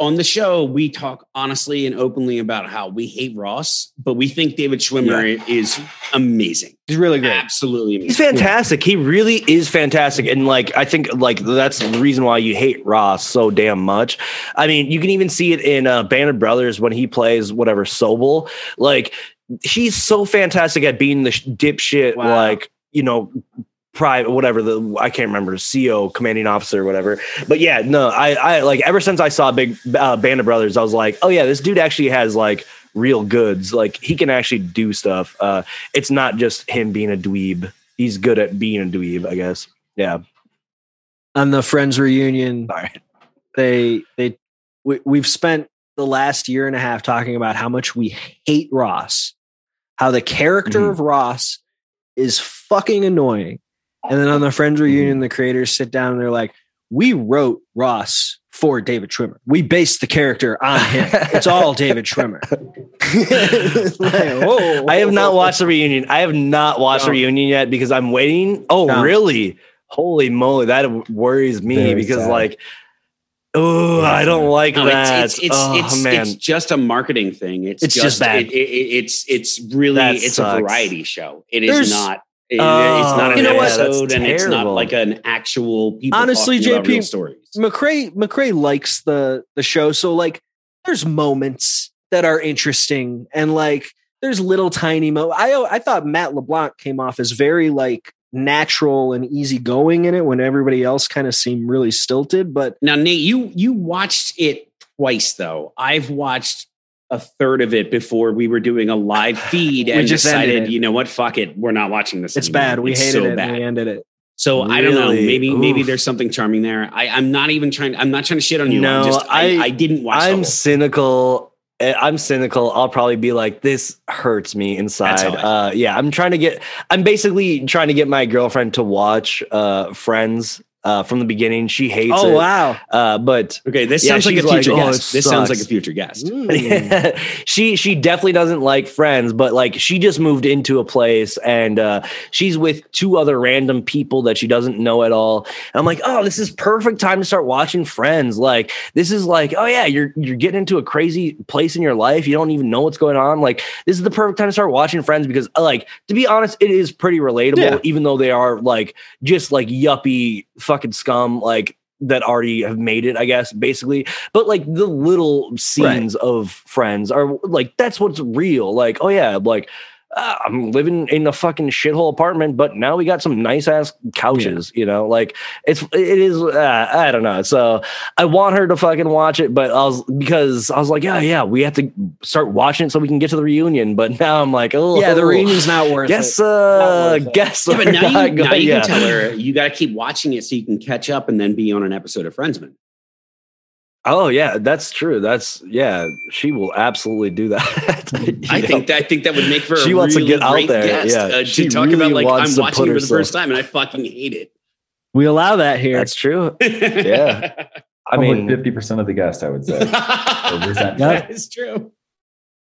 on the show, we talk honestly and openly about how we hate Ross, but we think David Schwimmer is amazing. He's really great. Absolutely amazing. He's fantastic. He really is fantastic. And I think that's the reason why you hate Ross so damn much. I mean, you can even see it in Band of Brothers when he plays whatever Sobel. He's so fantastic at being the dipshit, private, whatever I can't remember, CO, commanding officer, whatever. But yeah, no, I ever since I saw Big Band of Brothers, I was like, oh yeah, this dude actually has real goods. He can actually do stuff. It's not just him being a dweeb. He's good at being a dweeb, I guess. Yeah. On the Friends reunion, we've spent the last year and a half talking about how much we hate Ross, how the character of Ross is fucking annoying. And then on the Friends reunion, the creators sit down and they're like, we wrote Ross for David Schwimmer. We based the character on him. It's all David Schwimmer. I have not watched the reunion. I have not watched the reunion yet because I'm waiting. Oh, really? Holy moly. That worries me because oh, I don't like that. It's just a marketing thing. It's just bad. It's a variety show. It's not an episode, and it's not an actual people. Honestly, JP, McCrae likes the show, so there's moments that are interesting, and there's little tiny moments. I thought Matt LeBlanc came off as very natural and easygoing in it when everybody else kind of seemed really stilted. But now, Nate, you watched it twice though. I've watched a third of it before we were doing a live feed and just decided, you know what, fuck it, we're not watching this. It's anymore. Bad. We hated it. Bad. And we ended it. So really? I don't know. Maybe there's something charming there. I'm not trying to shit on you. No, I didn't watch. I'm cynical. I'll probably be like, this hurts me inside. I'm basically trying to get my girlfriend to watch Friends from the beginning. She hates it. Oh, wow. But okay, this sounds like a future guest. This sounds like a future guest. She definitely doesn't like Friends, but she just moved into a place and she's with two other random people that she doesn't know at all. And I'm like, oh, this is perfect time to start watching Friends. This is oh yeah, you're getting into a crazy place in your life. You don't even know what's going on. This is the perfect time to start watching Friends because to be honest, it is pretty relatable, even though they are just yuppie fucking scum that already have made it, I guess, basically. But the little scenes of Friends are that's what's real. Oh yeah, I'm living in a fucking shithole apartment, but now we got some nice ass couches. You know, it is. I don't know. So I want her to fucking watch it, but I was like, yeah, we have to start watching it so we can get to the reunion. But now I'm like, the reunion's not worth it. Guess. Yeah, but now you can tell her you got to keep watching it so you can catch up and then be on an episode of Friendsman. Oh yeah, that's true. She will absolutely do that. I think that would make her. She wants to get out there. Guest, she talk really about I'm watching it for the first time and I fucking hate it. We allow that here. That's true. Yeah, I mean 50% of the guests, I would say. That is true.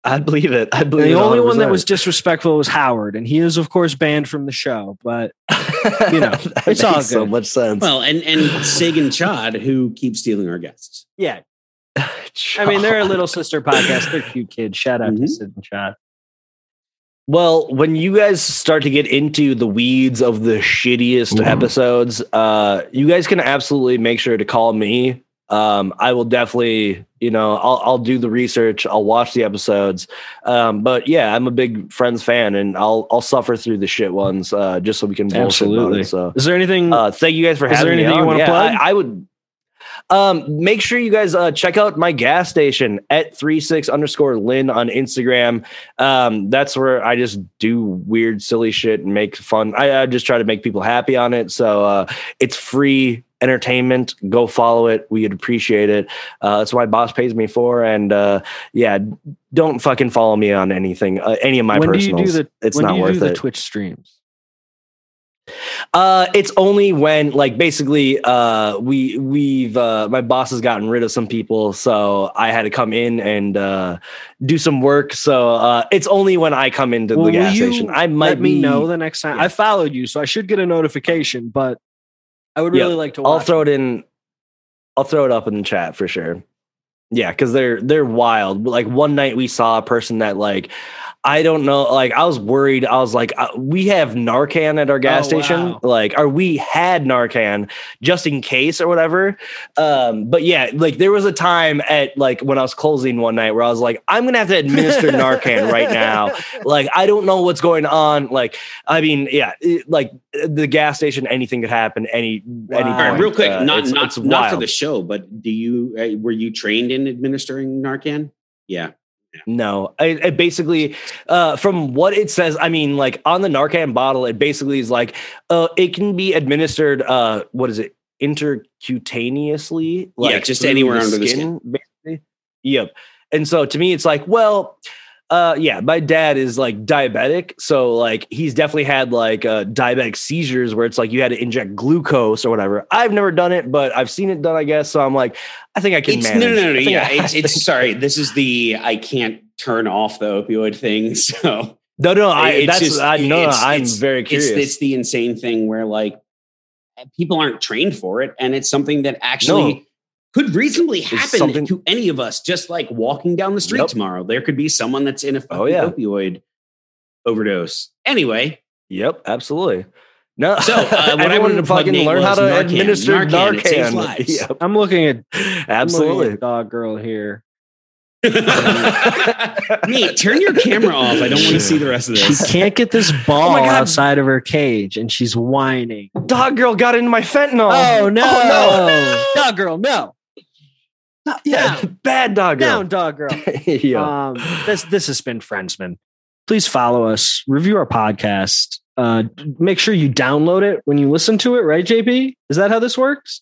I believe it. The only one that was disrespectful was Howard, and he is, of course, banned from the show. But you know, it's all good. So much sense. Well, and Sig and Chad, who keep stealing our guests. Yeah, I mean, they're a little sister podcast. They're cute kids. Shout out to Sig and Chad. Well, when you guys start to get into the weeds of the shittiest episodes, you guys can absolutely make sure to call me. I will definitely, I'll do the research. I'll watch the episodes. But yeah, I'm a big Friends fan and I'll suffer through the shit ones, just so we can bullshit about it. So is there anything, thank you guys for having me. Is there anything you want to plug? I would, Make sure you guys check out my gas station at 36_Lynn on Instagram. That's where I just do weird, silly shit and make fun. I just try to make people happy on it. So it's free entertainment. Go follow it. We'd appreciate it. That's what my boss pays me for. And yeah, don't fucking follow me on anything, any of my personals. It's not worth it. When do you do the Twitch streams? It's only when, like, basically we've my boss has gotten rid of some people, so I had to come in and do some work. So it's only when I come into the gas station. I might let me know the next time. Yeah. I followed you, so I should get a notification, but I would really like to watch. I'll throw it up in the chat for sure. Yeah, because they're wild. Like, one night we saw a person that, like, I don't know. Like, I was worried. I was like, we have Narcan at our gas station. Wow. Like, or we had Narcan just in case or whatever. But yeah, like, there was a time at, like, when I was closing one night where I was like, I'm going to have to administer Narcan right now. Like, I don't know what's going on. Like, I mean, yeah, like the gas station, anything could happen. Any point. All right, real quick, not for the show, but were you trained in administering Narcan? Yeah. No, I basically, from what it says, I mean, like, on the Narcan bottle, it basically is like, it can be administered, intercutaneously? Like, yeah, just anywhere under the skin. Basically. Yep. And so to me, it's like, well... yeah, my dad is, like, diabetic, so, like, he's definitely had, like, diabetic seizures where it's like you had to inject glucose or whatever. I've never done it, but I've seen it done, I guess. So I'm like, I think I can manage. No. Yeah, sorry. This is I can't turn off the opioid thing. So no. I'm very curious. It's the insane thing where, like, people aren't trained for it, and it's something that actually. No. Could reasonably happen to any of us, just like walking down the street tomorrow. There could be someone that's in a fucking opioid overdose. Anyway. Yep, absolutely. No. So what I wanted to fucking learn how to administer Narcan. Yep. I'm looking at absolutely dog girl here. Nate, turn your camera off. I don't want to see the rest of this. She can't get this ball outside of her cage, and she's whining. Dog girl got into my fentanyl. Oh no. Dog girl, no. Yeah, bad dog girl. Down, dog girl. Yeah. This has been Friendsman. Please follow us. Review our podcast. Make sure you download it when you listen to it. Right, JP? Is that how this works?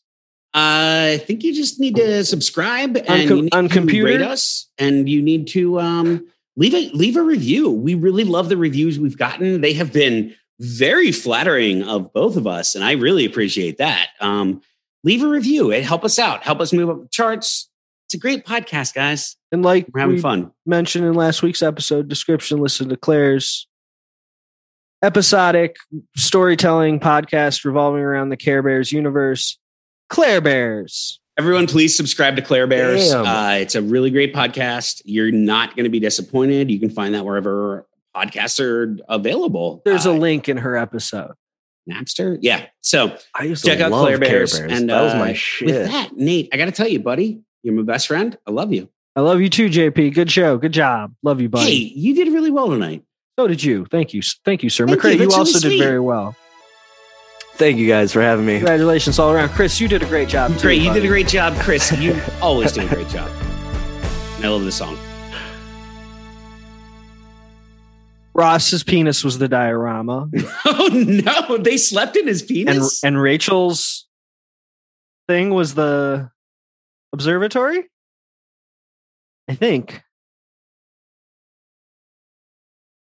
I think you just need to subscribe and rate us, and you need to leave a review. We really love the reviews we've gotten. They have been very flattering of both of us, and I really appreciate that. Leave a review. It help us out. Help us move up the charts. It's a great podcast, guys. And like we're having fun. Mentioned in last week's episode description, listen to Claire's episodic storytelling podcast revolving around the Care Bears universe. Claire Bears. Everyone, please subscribe to Claire Bears. It's a really great podcast. You're not going to be disappointed. You can find that wherever podcasts are available. There's a link in her episode. Napster? Yeah. So check out Claire Bears. And that was my shit. With that, Nate, I got to tell you, buddy, you're my best friend. I love you. I love you too, JP. Good show. Good job. Love you, buddy. Hey, you did really well tonight. So did you. Thank you. Thank you, sir. McCrae, you also did very well. Thank you guys for having me. Congratulations all around. Chris, you did a great job. Great. You did a great job, Chris. You always do a great job. I love this song. Ross's penis was the diorama. Oh, no. They slept in his penis? And Rachel's thing was the observatory? I think.